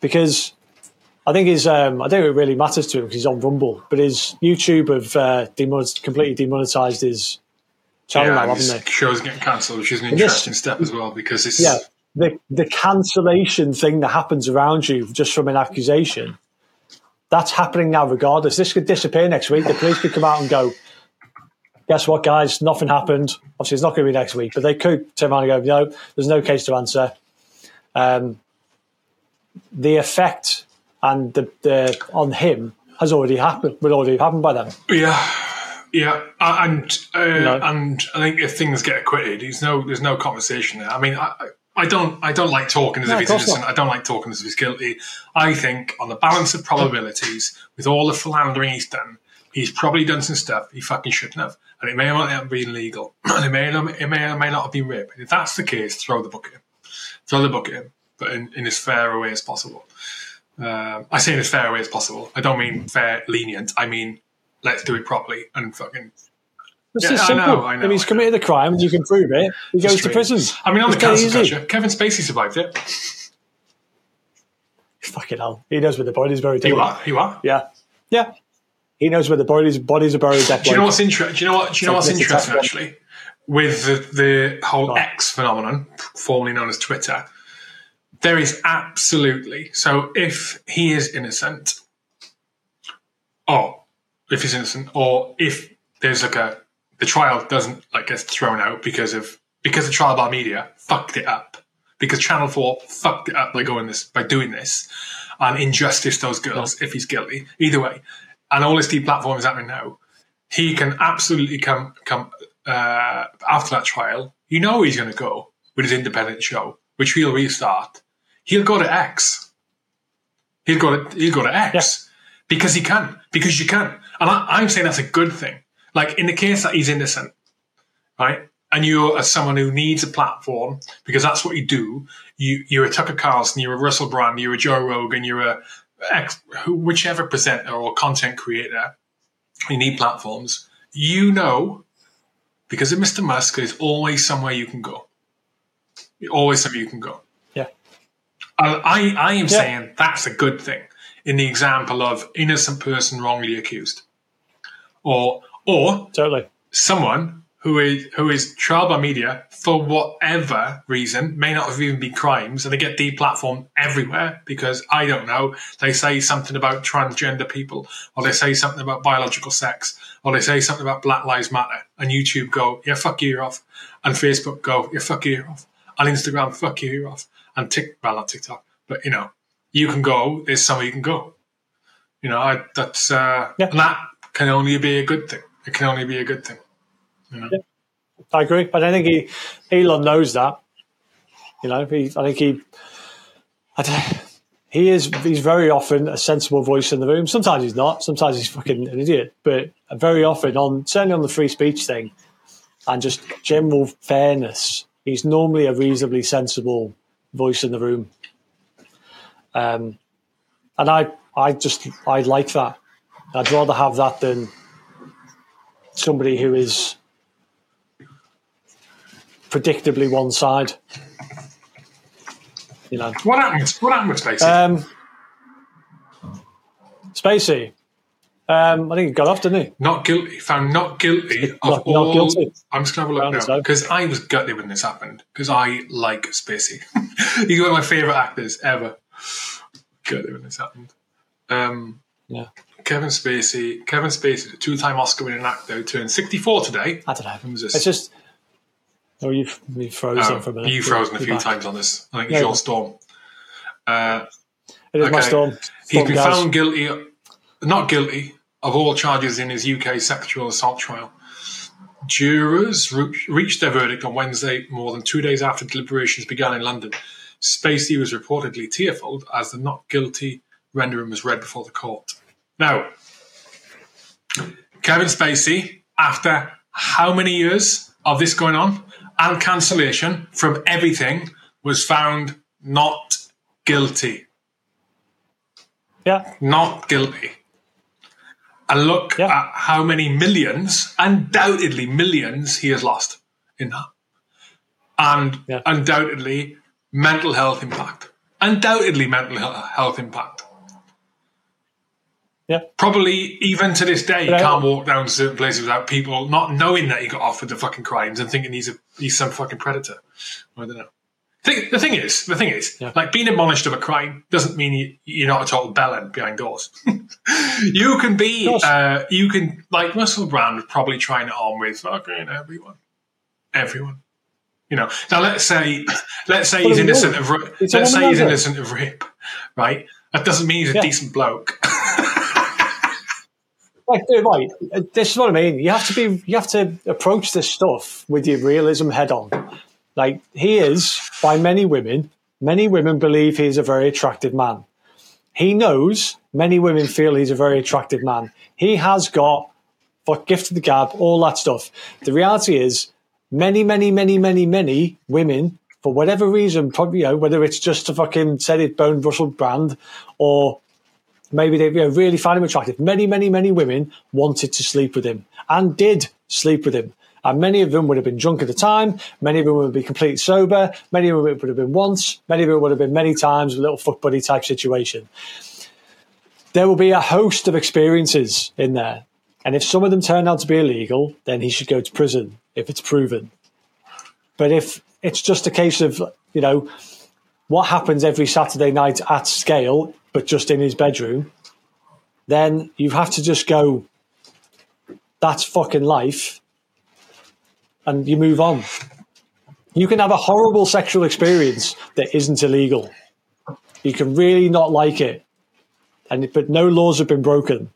Because I think I don't think it really matters to him because he's on Rumble, but his YouTube have completely demonetized his channel now, haven't they? Show's getting cancelled, which is an interesting step as well because it's... Yeah, the cancellation thing that happens around you just from an accusation, that's happening now regardless. This could disappear next week. The police could come out and go, guess what, guys? Nothing happened. Obviously, it's not going to be next week, but they could turn around and go, no, there's no case to answer. The effect and the on him has already happened. Would already have happened by then. Yeah, yeah, and I think if things get acquitted, there's no conversation there. I mean, I don't like talking as if he's innocent. Not. I don't like talking as if he's guilty. I think on the balance of probabilities, with all the philandering he's done, he's probably done some stuff he fucking shouldn't have, and it may not have been legal, and it may not have been rape. If that's the case, throw the book at him. But in as fair a way as possible. I say in as fair a way as possible. I don't mean fair, lenient. I mean, let's do it properly and fucking... It's simple. I know. If he's committed a crime and you can prove it, he goes to prison. I mean, on the cancel culture, Kevin Spacey survived it. Fucking hell. He knows where the body's buried. You are? Yeah. Yeah. He knows where the bodies are buried. Do you know what's interesting? Actually? With the whole X phenomenon, formerly known as Twitter... There is absolutely. So if he is innocent, or if there's like the trial doesn't gets thrown out because the trial by media fucked it up, because Channel 4 fucked it up by doing this and injustice those girls if he's guilty. Either way, and all this deplatforming is happening now, he can absolutely come after that trial. You know he's going to go with his independent show, which he'll restart. He'll go to X. He'll go to X because he can. Because you can. And I'm saying that's a good thing. Like in the case that he's innocent, right? And you're someone who needs a platform because that's what you do. You're a Tucker Carlson. You're a Russell Brand. You're a Joe Rogan. You're a whichever presenter or content creator. You need platforms. You know, because of Mr. Musk, there's always somewhere you can go. Always somewhere you can go. Yeah. I am saying that's a good thing in the example of innocent person wrongly accused. Or totally someone who is trial by media for whatever reason, may not have even been crimes, and they get deplatformed everywhere because, I don't know, they say something about transgender people, or they say something about biological sex, or they say something about Black Lives Matter, and YouTube go, yeah, fuck you, you're off, and Facebook go, yeah, fuck you, you're off, and Instagram, fuck you, you're off, and not TikTok, but, you know, you can go, there's somewhere you can go. You know, and that can only be a good thing. It can only be a good thing. You know? Yeah, I agree. But I think Elon knows that. You know, he's very often a sensible voice in the room. Sometimes he's not. Sometimes he's fucking an idiot. But very often, certainly on the free speech thing and just general fairness, he's normally a reasonably sensible voice in the room. And I like that. I'd rather have that than somebody who is predictably one side. You know what happened? What happened with Spacey? I think he got off, didn't he? Not guilty. Found not guilty of not, all. Not guilty. I'm just going to have a look now because I was gutted when this happened because I like Spacey. He's one of my favourite actors ever. Gutted when this happened. Yeah. Kevin Spacey, a two-time Oscar-winning actor, turned 64 today. I don't know. It's just. Oh, you've frozen for a minute. You've frozen a few times on this. I think it's your storm. It is my storm. He's been found guilty, not guilty, of all charges in his UK sexual assault trial. Jurors reached their verdict on Wednesday, more than 2 days after deliberations began in London. Spacey was reportedly tearful as the not guilty rendering was read before the court. Now, Kevin Spacey, after how many years of this going on, and cancellation from everything, was found not guilty. Yeah. Not guilty. And look at how many millions, undoubtedly millions, he has lost in that. And undoubtedly mental health impact. Yeah. Probably even to this day, you can't walk down certain places without people not knowing that he got off with the fucking crimes and thinking he's some fucking predator. I don't know. The thing is, like being admonished of a crime doesn't mean you're not a total bellend behind doors. You can be, like Russell Brand was probably trying it on with fucking everyone. You know. Now let's say he's innocent of rape. Let's say he's innocent of rape, right? That doesn't mean he's a decent bloke. Like, right, this is what I mean. You have to approach this stuff with your realism head on. Like, he is, by many women believe he's a very attractive man. He knows many women feel he's a very attractive man. He has got gift of the gab, all that stuff. The reality is many women, for whatever reason, probably, whether it's just to fucking set it bone Russell Brand or... maybe they really find him attractive. Many women wanted to sleep with him and did sleep with him. And many of them would have been drunk at the time. Many of them would be completely sober. Many of them would have been once. Many of them would have been many times, a little fuck buddy type situation. There will be a host of experiences in there. And if some of them turn out to be illegal, then he should go to prison if it's proven. But if it's just a case of, what happens every Saturday night at scale, but just in his bedroom, then you have to just go, that's fucking life, and you move on. You can have a horrible sexual experience that isn't illegal. You can really not like it, but no laws have been broken.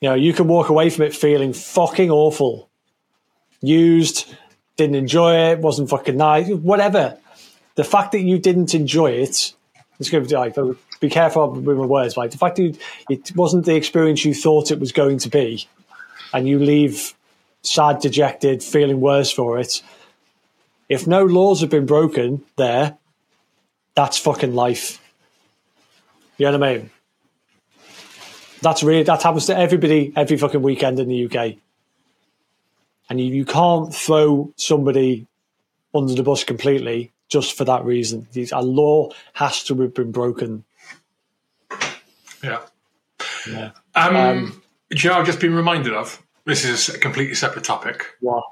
You can walk away from it feeling fucking awful. Used, didn't enjoy it, wasn't fucking nice, whatever. The fact that you didn't enjoy it, it's going to be like, be careful with my words. Like, the fact that it wasn't the experience you thought it was going to be, and you leave sad, dejected, feeling worse for it. If no laws have been broken there, that's fucking life. You know what I mean? That happens to everybody every fucking weekend in the UK. And you can't throw somebody under the bus completely just for that reason. A law has to have been broken. Yeah. You know, I've just been reminded of, this is a completely separate topic. What?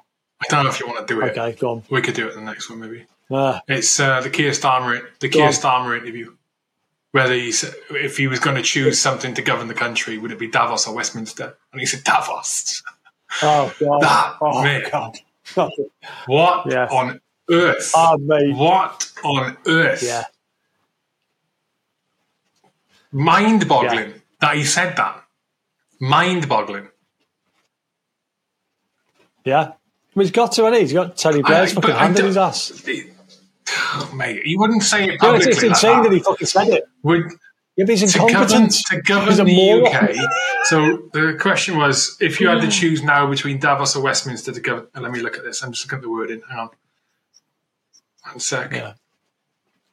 I don't know if you want to do it. Okay, go on. We could do it in the next one, maybe. It's the Keir Starmer interview. Whether if he was going to choose something to govern the country, would it be Davos or Westminster? And he said Davos. Oh, God. God. What on earth? Oh, what on earth? Yeah. Mind-boggling that he said that. Mind-boggling. Yeah. I mean, he's got to, hasn't he? He's got Teddy Bear's fucking hand in his ass. Mate, he wouldn't say it publicly. It's insane that he fucking said it. He's incompetent. To govern the UK. So the question was, if you had to choose now between Davos or Westminster to govern... Let me look at this. I'm just looking at the wording. Hang on. One sec. Yeah.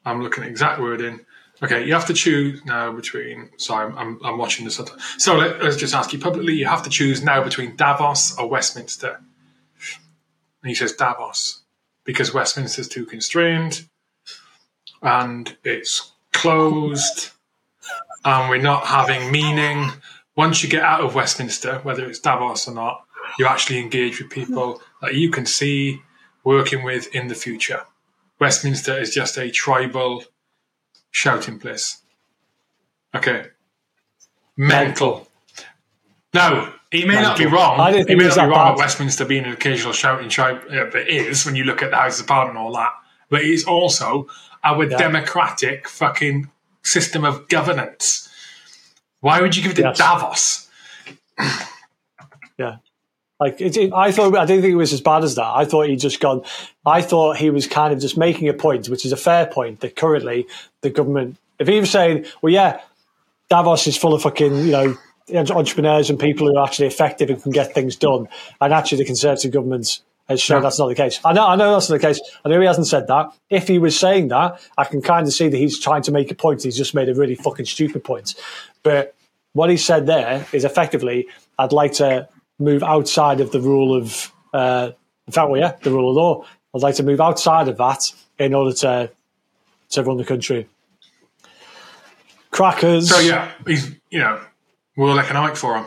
I'm looking at exact wording. Okay, you have to choose now between... Sorry, I'm watching this. So let's just ask you publicly. You have to choose now between Davos or Westminster. and he says Davos, because Westminster's too constrained and it's closed and we're not having meaning. Once you get out of Westminster, whether it's Davos or not, you actually engage with people that you can see working with in the future. Westminster is just a tribal shouting place. Okay. Mental. No, he may not be wrong. I don't think he may not be wrong about Westminster being an occasional shouting tribe. It is when you look at the House of Parliament and all that. But it is also our democratic fucking system of governance. Why would you give it to Davos? Yeah. Like, I didn't think it was as bad as that. I thought he'd just gone. I thought he was kind of just making a point, which is a fair point, that currently the government, if he was saying, well, yeah, Davos is full of fucking, you know, entrepreneurs and people who are actually effective and can get things done, and actually the Conservative government has shown that's not the case. I know that's not the case. I know he hasn't said that. If he was saying that, I can kind of see that he's trying to make a point. He's just made a really fucking stupid point. But what he said there is effectively, I'd like to move outside of the rule of, the rule of law. I'd like to move outside of that in order to run the country. Crackers. So yeah, he's, you know, World Economic Forum.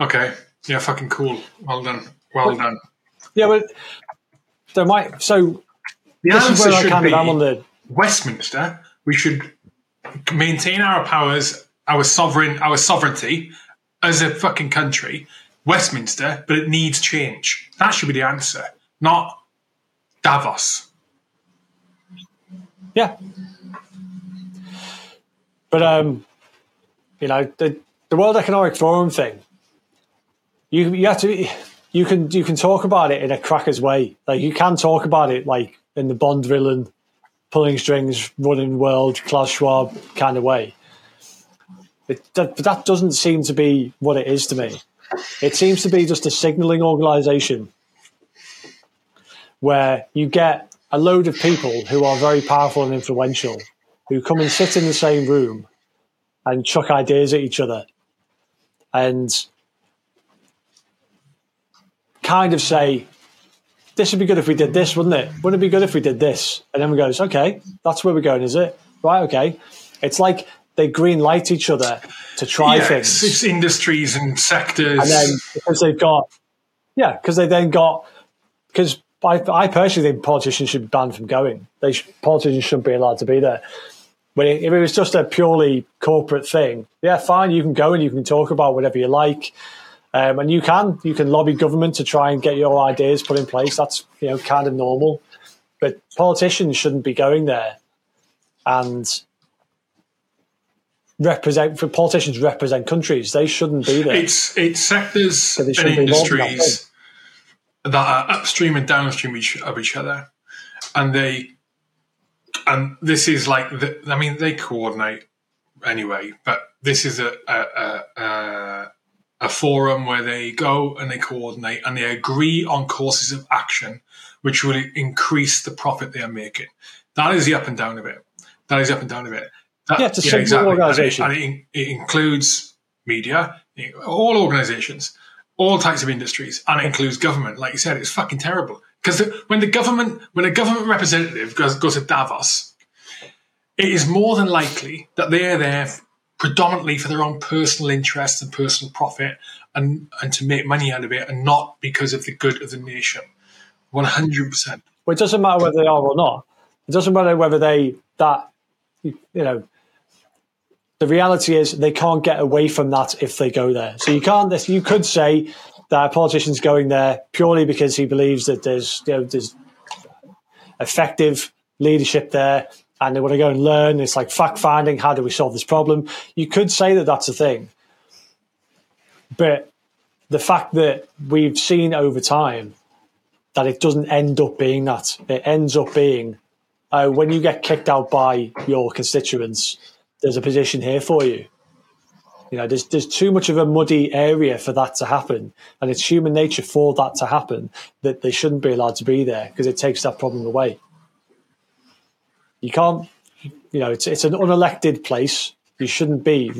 Okay, yeah, fucking cool. Well done. Yeah, but there might. So the answer should be Westminster. We should maintain our powers, our sovereignty as a fucking country. Westminster, but it needs change. That should be the answer, not Davos. Yeah. But, you know, the World Economic Forum thing, you can talk about it in a cracker's way. Like, you can talk about it like in the Bond villain, pulling strings, running world, Klaus Schwab kind of way. But that doesn't seem to be what it is to me. It seems to be just a signalling organisation where you get a load of people who are very powerful and influential who come and sit in the same room and chuck ideas at each other and kind of say, this would be good if we did this, wouldn't it? Wouldn't it be good if we did this? And everyone goes, okay, that's where we're going, is it? Right, okay. It's like they green light each other to try things. It's industries and sectors. And then because I personally think politicians should be banned from going. Politicians shouldn't be allowed to be there. But if it was just a purely corporate thing, yeah, fine, you can go and you can talk about whatever you like. And you can lobby government to try and get your ideas put in place. That's, you know, kind of normal. But politicians shouldn't be going there. And politicians represent countries. They shouldn't be there. It's sectors and industries that are upstream and downstream of each other, and they coordinate anyway. But this is a forum where they go and they coordinate and they agree on courses of action which will increase the profit they are making. That is the up and down of it. It's a simple organisation. And it includes media, all organisations, all types of industries, and it includes government. Like you said, it's fucking terrible. Because when a government representative goes to Davos, it is more than likely that they are there predominantly for their own personal interests and personal profit and to make money out of it and not because of the good of the nation. 100%. Well, it doesn't matter whether they are or not. It doesn't matter whether you know, the reality is they can't get away from that if they go there. So you could say that a politician's going there purely because he believes that there's effective leadership there and they want to go and learn. It's like fact-finding, how do we solve this problem? You could say that that's a thing. But the fact that we've seen over time that it doesn't end up being that. It ends up being, when you get kicked out by your constituents, there's a position here for you. You know, there's too much of a muddy area for that to happen, and it's human nature for that to happen, that they shouldn't be allowed to be there because it takes that problem away. You can't, you know, it's an unelected place. You shouldn't be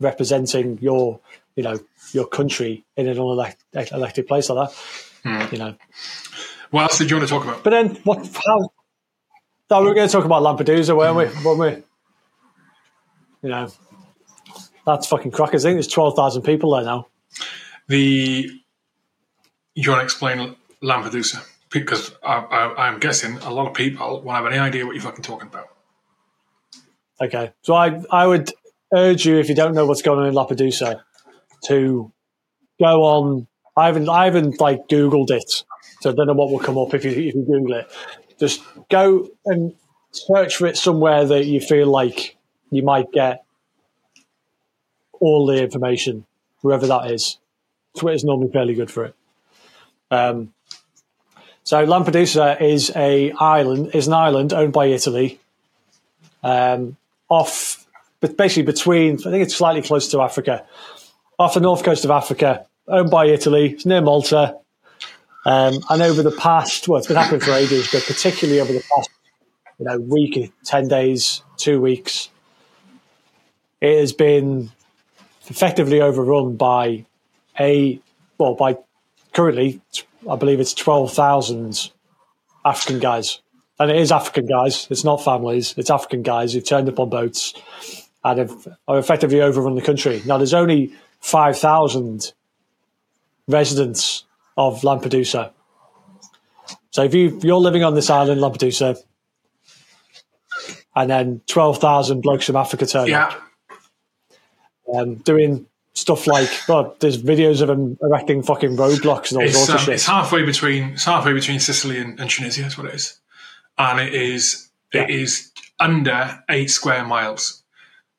representing your, you know, your country in an unelected place like that. You know. What else did you want to talk about? But then, what? How, we were going to talk about Lampedusa, weren't we? You know, that's fucking crackers. I think there's 12,000 people there now. You want to explain Lampedusa? Because I'm guessing a lot of people won't have any idea what you're fucking talking about. Okay. So I would urge you, if you don't know what's going on in Lampedusa, to go on. I haven't like Googled it, so I don't know what will come up if you Google it. Just go and search for it somewhere that you feel like you might get all the information, wherever that is. Twitter's normally fairly good for it. So Lampedusa is an island owned by Italy, but basically between, I think it's slightly close to Africa, off the north coast of Africa, owned by Italy. It's near Malta. And over the past, well, it's been happening for ages, but particularly over the past week, 10 days, 2 weeks, it has been effectively overrun by currently, I believe it's 12,000 African guys. And it is African guys. It's not families. It's African guys who've turned up on boats and have effectively overrun the country. Now, there's only 5,000 residents of Lampedusa. So if you're living on this island, Lampedusa, and then 12,000 blokes from Africa turn up, doing stuff like, well, there's videos of them erecting fucking roadblocks and all sorts of shit. It's halfway between Sicily and Tunisia, that's what it is. And it is under 8 square miles.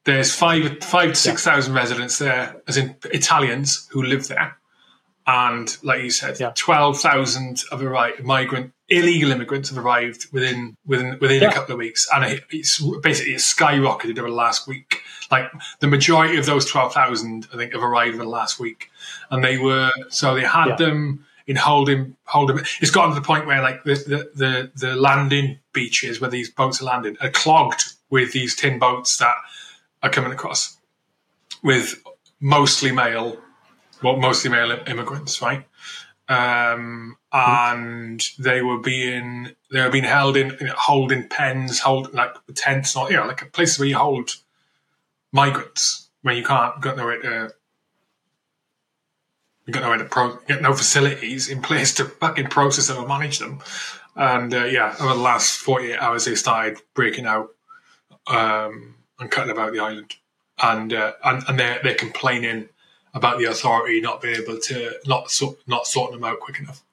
There's 5,000 to 6,000 residents there, as in Italians who live there. And like you said, 12,000 have arrived. Illegal immigrants have arrived within a couple of weeks, and it's basically skyrocketed over the last week. Like the majority of those 12,000, I think, have arrived in the last week, and they had them in holding. It's gotten to the point where like the landing beaches where these boats are landing are clogged with these tin boats that are coming across with mostly male immigrants, right? And they were being held in holding pens, tents, or like places where you hold migrants when you got no facilities in place to fucking process them or manage them. And over the last 48 hours, they started breaking out and cutting about the island, and they're complaining about the authority not being able to not sorting them out quick enough.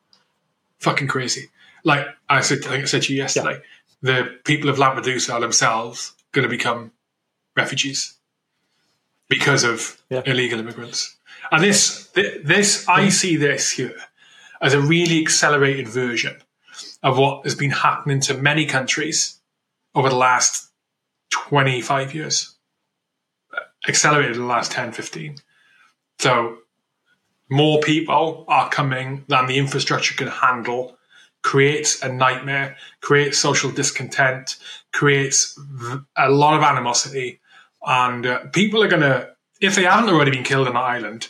Fucking crazy. Like I think I said to you yesterday, the people of Lampedusa are themselves going to become refugees because of illegal immigrants. And I see this here as a really accelerated version of what has been happening to many countries over the last 25 years, accelerated in the last 10, 15. So more people are coming than the infrastructure can handle, creates a nightmare, creates social discontent, creates a lot of animosity. And people are going to, if they haven't already been killed on the island,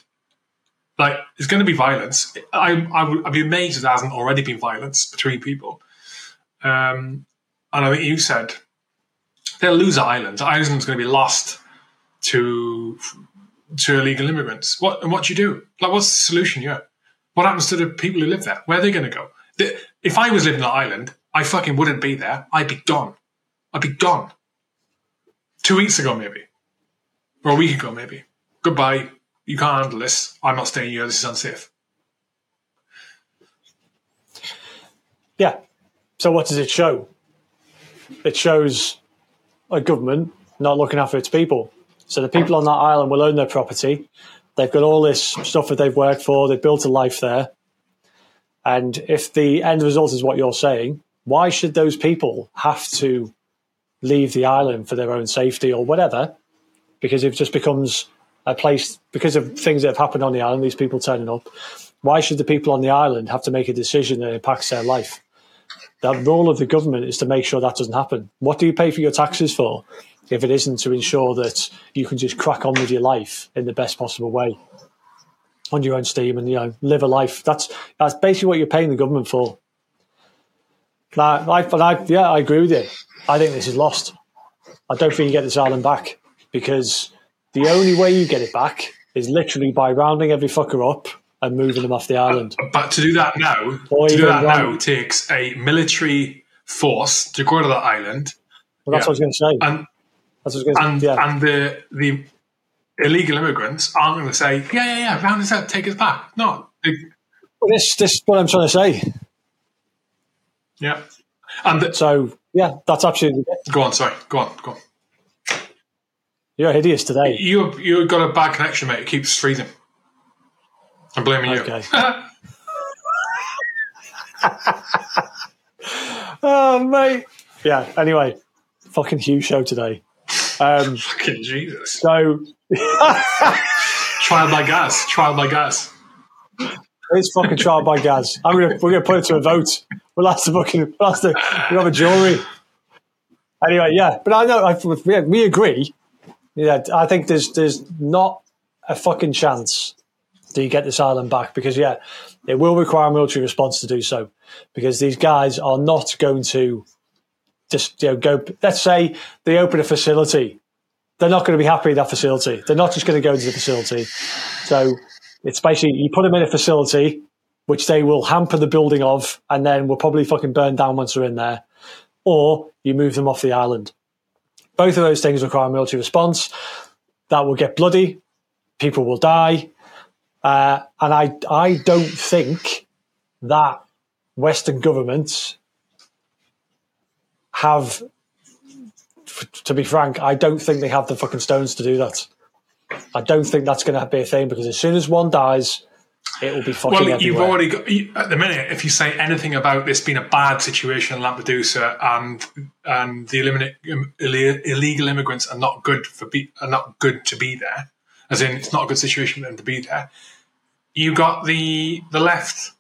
like there's going to be violence. I'd be amazed if there hasn't already been violence between people. And I think you said they'll lose the island. The island's going to be lost to illegal immigrants. What do you do? Like, what's the solution? Yeah, what happens to the people who live there? Where are they going to go? If I was living on an island, I fucking wouldn't be there. I'd be gone. 2 weeks ago, maybe, or a week ago, maybe. Goodbye. You can't handle this. I'm not staying here. This is unsafe. Yeah. So what does it show? It shows a government not looking after its people. So the people on that island will own their property. They've got all this stuff that they've worked for. They've built a life there. And if the end result is what you're saying, why should those people have to leave the island for their own safety or whatever? Because it just becomes a place, because of things that have happened on the island, these people turning up, why should the people on the island have to make a decision that impacts their life? The role of the government is to make sure that doesn't happen. What do you pay for your taxes for if it isn't to ensure that you can just crack on with your life in the best possible way on your own steam and, live a life? That's basically what you're paying the government for. Yeah, I agree with you. I think this is lost. I don't think you get this island back, because the only way you get it back is literally by rounding every fucker up and moving them off the island. But to do that now, takes a military force to go to that island. Well, that's what I was going to say. And the illegal immigrants aren't going to say, yeah, round us up, take us back. No. This is what I'm trying to say. Yeah. So, that's absolutely it. Go on. You're hideous today. You've got a bad connection, mate. It keeps freezing. I'm blaming you. Okay. Oh, mate. Yeah, anyway. Fucking huge show today. Fucking Jesus. So trial by gas. It's fucking trial by gas. We're gonna put it to a vote. We'll have a jury. Anyway, yeah. But I know we agree. Yeah, I think there's not a fucking chance that you get this island back, because it will require a military response to do so, because these guys are not going to just go. Let's say they open a facility, they're not going to be happy with that facility. They're not just going to go into the facility. So it's basically you put them in a facility which they will hamper the building of, and then will probably fucking burn down once they're in there, or you move them off the island. Both of those things require a military response. That will get bloody. People will die, and I don't think that Western governments. To be frank, I don't think they have the fucking stones to do that. I don't think that's going to be a thing, because as soon as one dies, it will be fucking everywhere. Well, at the minute, if you say anything about this being a bad situation in Lampedusa and the illegal immigrants are not good to be there, as in it's not a good situation for them to be there, you got the left,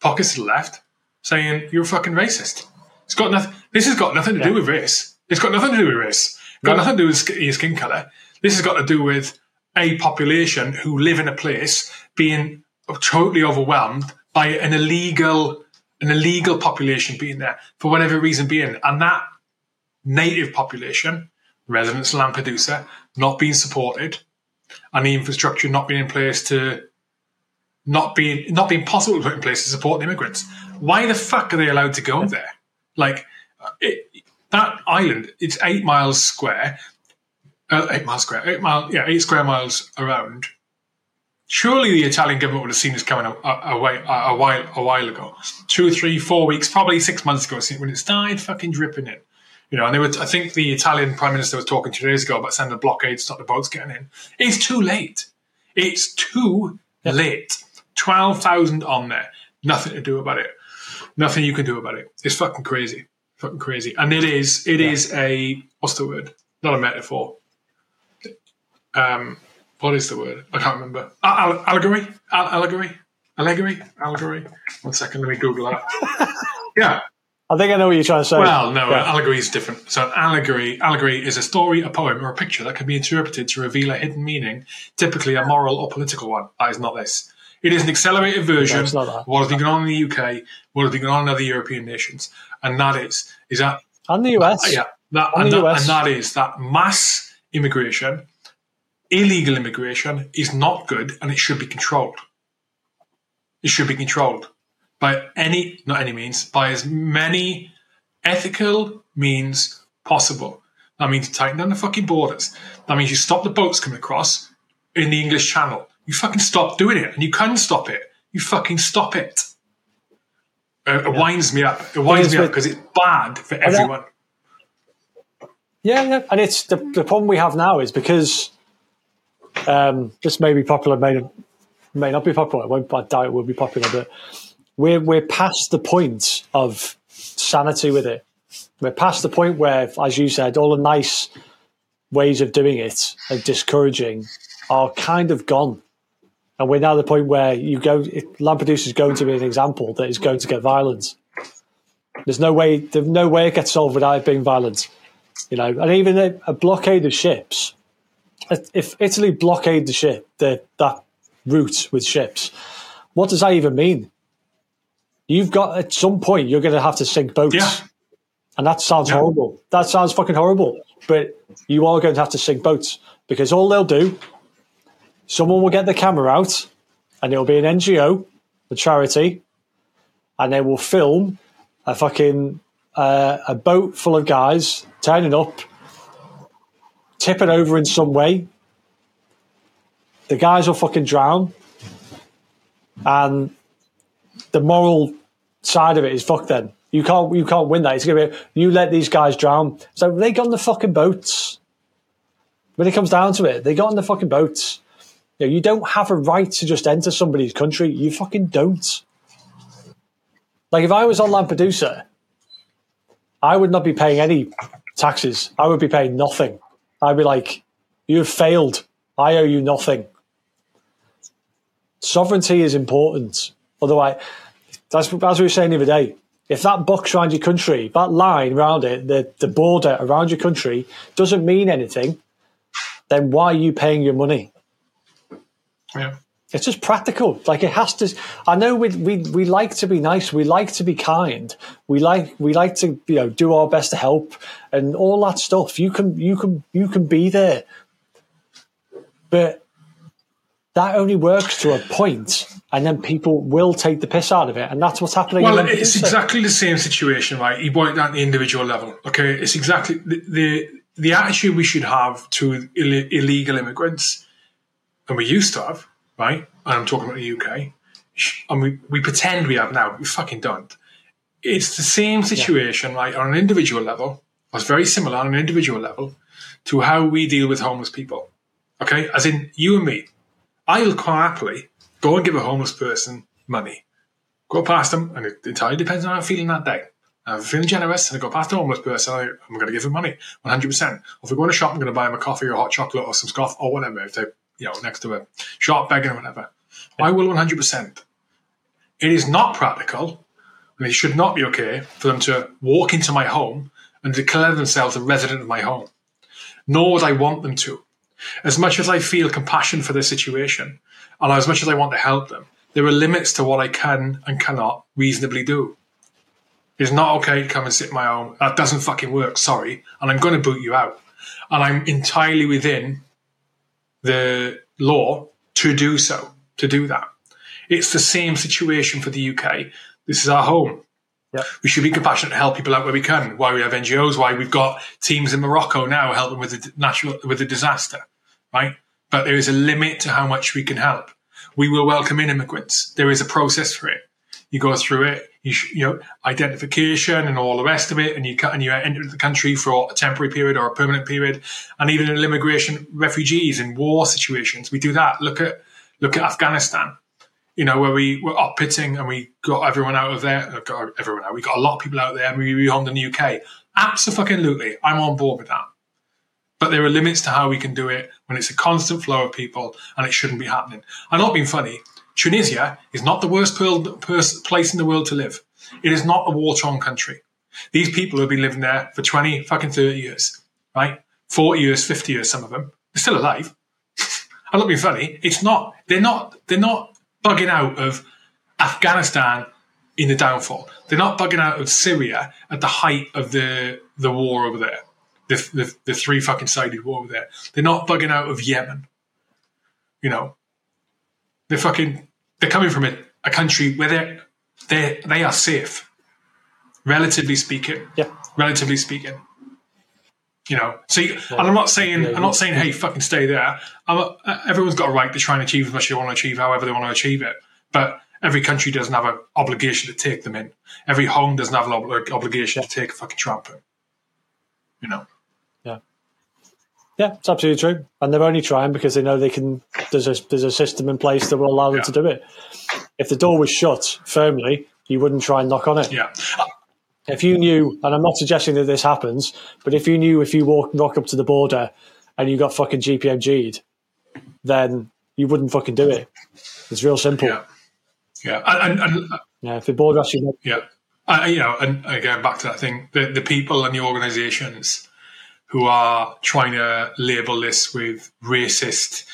pockets of the left, saying you're a fucking racist. It's got nothing. This has got nothing to do with race. It's got nothing to do with race. It's got nothing to do with your skin colour. This has got to do with a population who live in a place being totally overwhelmed by an illegal population being there for whatever reason being, and that native population, residents of Lampedusa, not being supported, and the infrastructure not being in place to. Not being possible to put in place to support the immigrants. Why the fuck are they allowed to go there? Like, that island, it's 8 miles square. 8 square miles around. Surely the Italian government would have seen this coming a while ago. 2, 3, 4 weeks, probably 6 months ago, when it started fucking dripping in. You know, and I think the Italian Prime Minister was talking 2 days ago about sending a blockade to stop the boats getting in. It's too late. It's too late. 12,000 on there. Nothing to do about it. Nothing you can do about it. It's fucking crazy. Fucking crazy. And it is a, what's the word? Not a metaphor. What is the word? I can't remember. Allegory? Allegory? 1 second, let me Google that. Yeah. I think I know what you're trying to say. Well, no, allegory is different. So allegory is a story, a poem, or a picture that can be interpreted to reveal a hidden meaning, typically a moral or political one. That is not this. It is an accelerated version of what has been going on in the UK, what has been going on in other European nations, and that is that and the US. Yeah, that mass immigration, illegal immigration, is not good, and it should be controlled. It should be controlled. By as many ethical means possible. That means you tighten down the fucking borders. That means you stop the boats coming across in the English Channel. You fucking stop doing it, and you can stop it. You fucking stop it. It winds me up. It winds me up because it's bad for everyone. Yeah, and it's the problem we have now is because this may be popular, may not be popular. I doubt it will be popular, but. We're past the point of sanity with it. We're past the point where, as you said, all the nice ways of doing it and discouraging are kind of gone. And we're now at the point where Lampedusa is going to be an example that is going to get violent. There's no way it gets solved without it being violent. You know, and even a blockade of ships. If Italy blockade that route with ships, what does that even mean? you've got, at some point, you're going to have to sink boats. Yeah. And that sounds horrible. That sounds fucking horrible. But you are going to have to sink boats, because all they'll do, someone will get the camera out, and it'll be an NGO, a charity, and they will film a fucking a boat full of guys turning up, tipping over in some way. The guys will fucking drown, and the moral side of it is fuck them. You can't win that. It's gonna be, you let these guys drown. So they got on the fucking boats. When it comes down to it, they got on the fucking boats. You know, you don't have a right to just enter somebody's country. You fucking don't. Like, if I was on Lampedusa, I would not be paying any taxes. I would be paying nothing. I'd be like, you have failed. I owe you nothing. Sovereignty is important. Otherwise, that's as we were saying the other day. If that box around your country, that line around it, the border around your country doesn't mean anything, then why are you paying your money? Yeah. It's just practical. Like, it has to. I know we like to be nice, we like to be kind, we like to, you know, do our best to help and all that stuff. You can be there, but that only works to a point, and then people will take the piss out of it, and that's what's happening. Well, it's exactly the same situation, right? You point at the individual level, okay? It's exactly the attitude we should have to illegal immigrants, and we used to have, right? And I'm talking about the UK, and we pretend we have now, but we fucking don't. It's the same situation, right, on an individual level. It's very similar on an individual level to how we deal with homeless people, okay? As in, you and me. I will quite happily go and give a homeless person money. Go past them, and it entirely depends on how I'm feeling that day. Now, if I'm feeling generous, and I go past a homeless person, I'm going to give them money, 100%. If we go in a shop, I'm going to buy them a coffee or hot chocolate or some scoff or whatever, if they're, you know, next to a shop begging or whatever. I will 100%. It is not practical, and it should not be okay for them to walk into my home and declare themselves a resident of my home. Nor would I want them to. As much as I feel compassion for their situation, and as much as I want to help them, there are limits to what I can and cannot reasonably do. It's not okay to come and sit in my own. That doesn't fucking work, sorry. And I'm going to boot you out. And I'm entirely within the law to do so, to do that. It's the same situation for the UK. This is our home. Yep. We should be compassionate to help people out where we can, why we have NGOs, why we've got teams in Morocco now helping with the natural, with the disaster. Right? But there is a limit to how much we can help. We will welcome in immigrants. There is a process for it. You go through it, you know, identification and all the rest of it, and you enter the country for a temporary period or a permanent period. And even in immigration, refugees in war situations, we do that. Look at Afghanistan, you know, where we were up-pitting and we got everyone out of there. Got everyone out. We got a lot of people out there, and we rehomed in the UK. Absolutely, I'm on board with that. But there are limits to how we can do it when it's a constant flow of people, and it shouldn't be happening. I'm not being funny. Tunisia is not the worst place in the world to live. It is not a war-torn country. These people have been living there for 20, fucking 30 years, right? 40 years, 50 years, some of them. They're still alive. I'm not being funny. It's not. They're not bugging out of Afghanistan in the downfall. They're not bugging out of Syria at the height of the war over there. The three fucking sided war over there. They're not bugging out of Yemen. You know, they're coming from a country where they are safe, relatively speaking. Yeah. Relatively speaking. You know, and I'm not saying, hey, fucking stay there. Everyone's got a right to try and achieve as much as they want to achieve, however they want to achieve it. But every country doesn't have an obligation to take them in. Every home doesn't have an obligation to take a fucking tramp in. You know. Yeah, it's absolutely true. And they're only trying because they know they can. There's a system in place that will allow them to do it. If the door was shut firmly, you wouldn't try and knock on it. Yeah. If you knew, and I'm not suggesting that this happens, but if you knew if you rock up to the border and you got fucking GPMG'd, then you wouldn't fucking do it. It's real simple. Yeah. Yeah. And if the border actually... Yeah. You know, and again, back to that thing, the people and the organisations who are trying to label this with racist,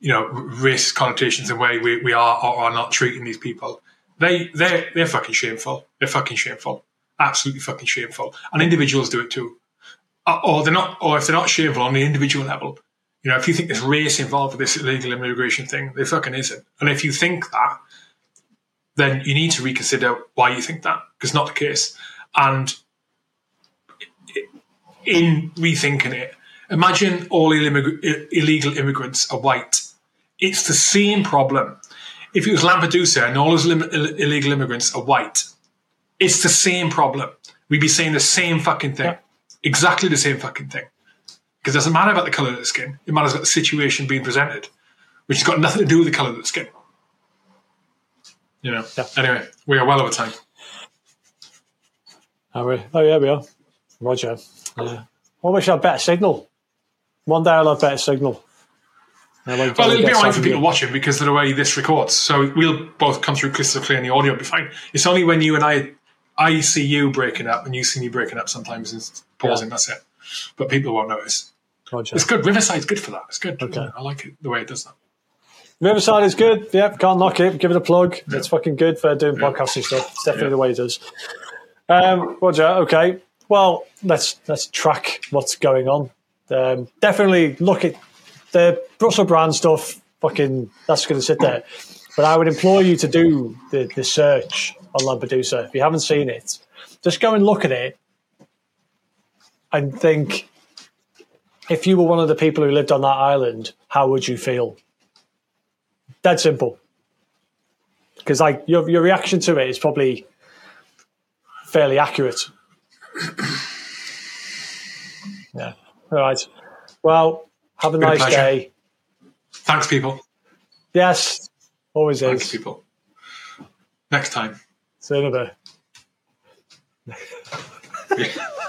you know, racist connotations in a way we are or are not treating these people, They're fucking shameful. They're fucking shameful. Absolutely fucking shameful. And individuals do it too. Or they're not. Or if they're not shameful on the individual level, you know, if you think there's race involved with this illegal immigration thing, there fucking isn't. And if you think that, then you need to reconsider why you think that, because it's not the case. And in rethinking it, imagine all illegal immigrants are white. It's the same problem. If it was Lampedusa and all those illegal immigrants are white, it's the same problem. We'd be saying the same fucking thing. Yeah. Exactly the same fucking thing. Because it doesn't matter about the colour of the skin. It matters about the situation being presented, which has got nothing to do with the colour of the skin. You know. Yeah. Anyway, we are well over time. Are we? Oh, yeah, we are. Roger. Yeah. I wish I had better signal. One day I'll have better signal. Well, it'll be all right for people watching because of the way this records. So we'll both come through crystal clear and the audio will be fine. It's only when you and I see you breaking up and you see me breaking up sometimes and pausing, that's it. But people won't notice. Roger. It's good. Riverside's good for that. It's good. Okay. I like it, the way it does that. Riverside is good. Yep, can't knock it. Give it a plug. Yeah. It's fucking good for doing podcasting stuff. It's definitely the way it is. Roger, okay. Well, let's track what's going on. Definitely look at the Russell Brand stuff. Fucking, that's going to sit there. But I would implore you to do the search on Lampedusa. If you haven't seen it, just go and look at it and think, if you were one of the people who lived on that island, how would you feel? Dead simple. Because like your reaction to it is probably fairly accurate. Yeah. All right. Well, have a nice day. Thanks, people. Yes, always is. Thanks, people. Next time. See you in a bit.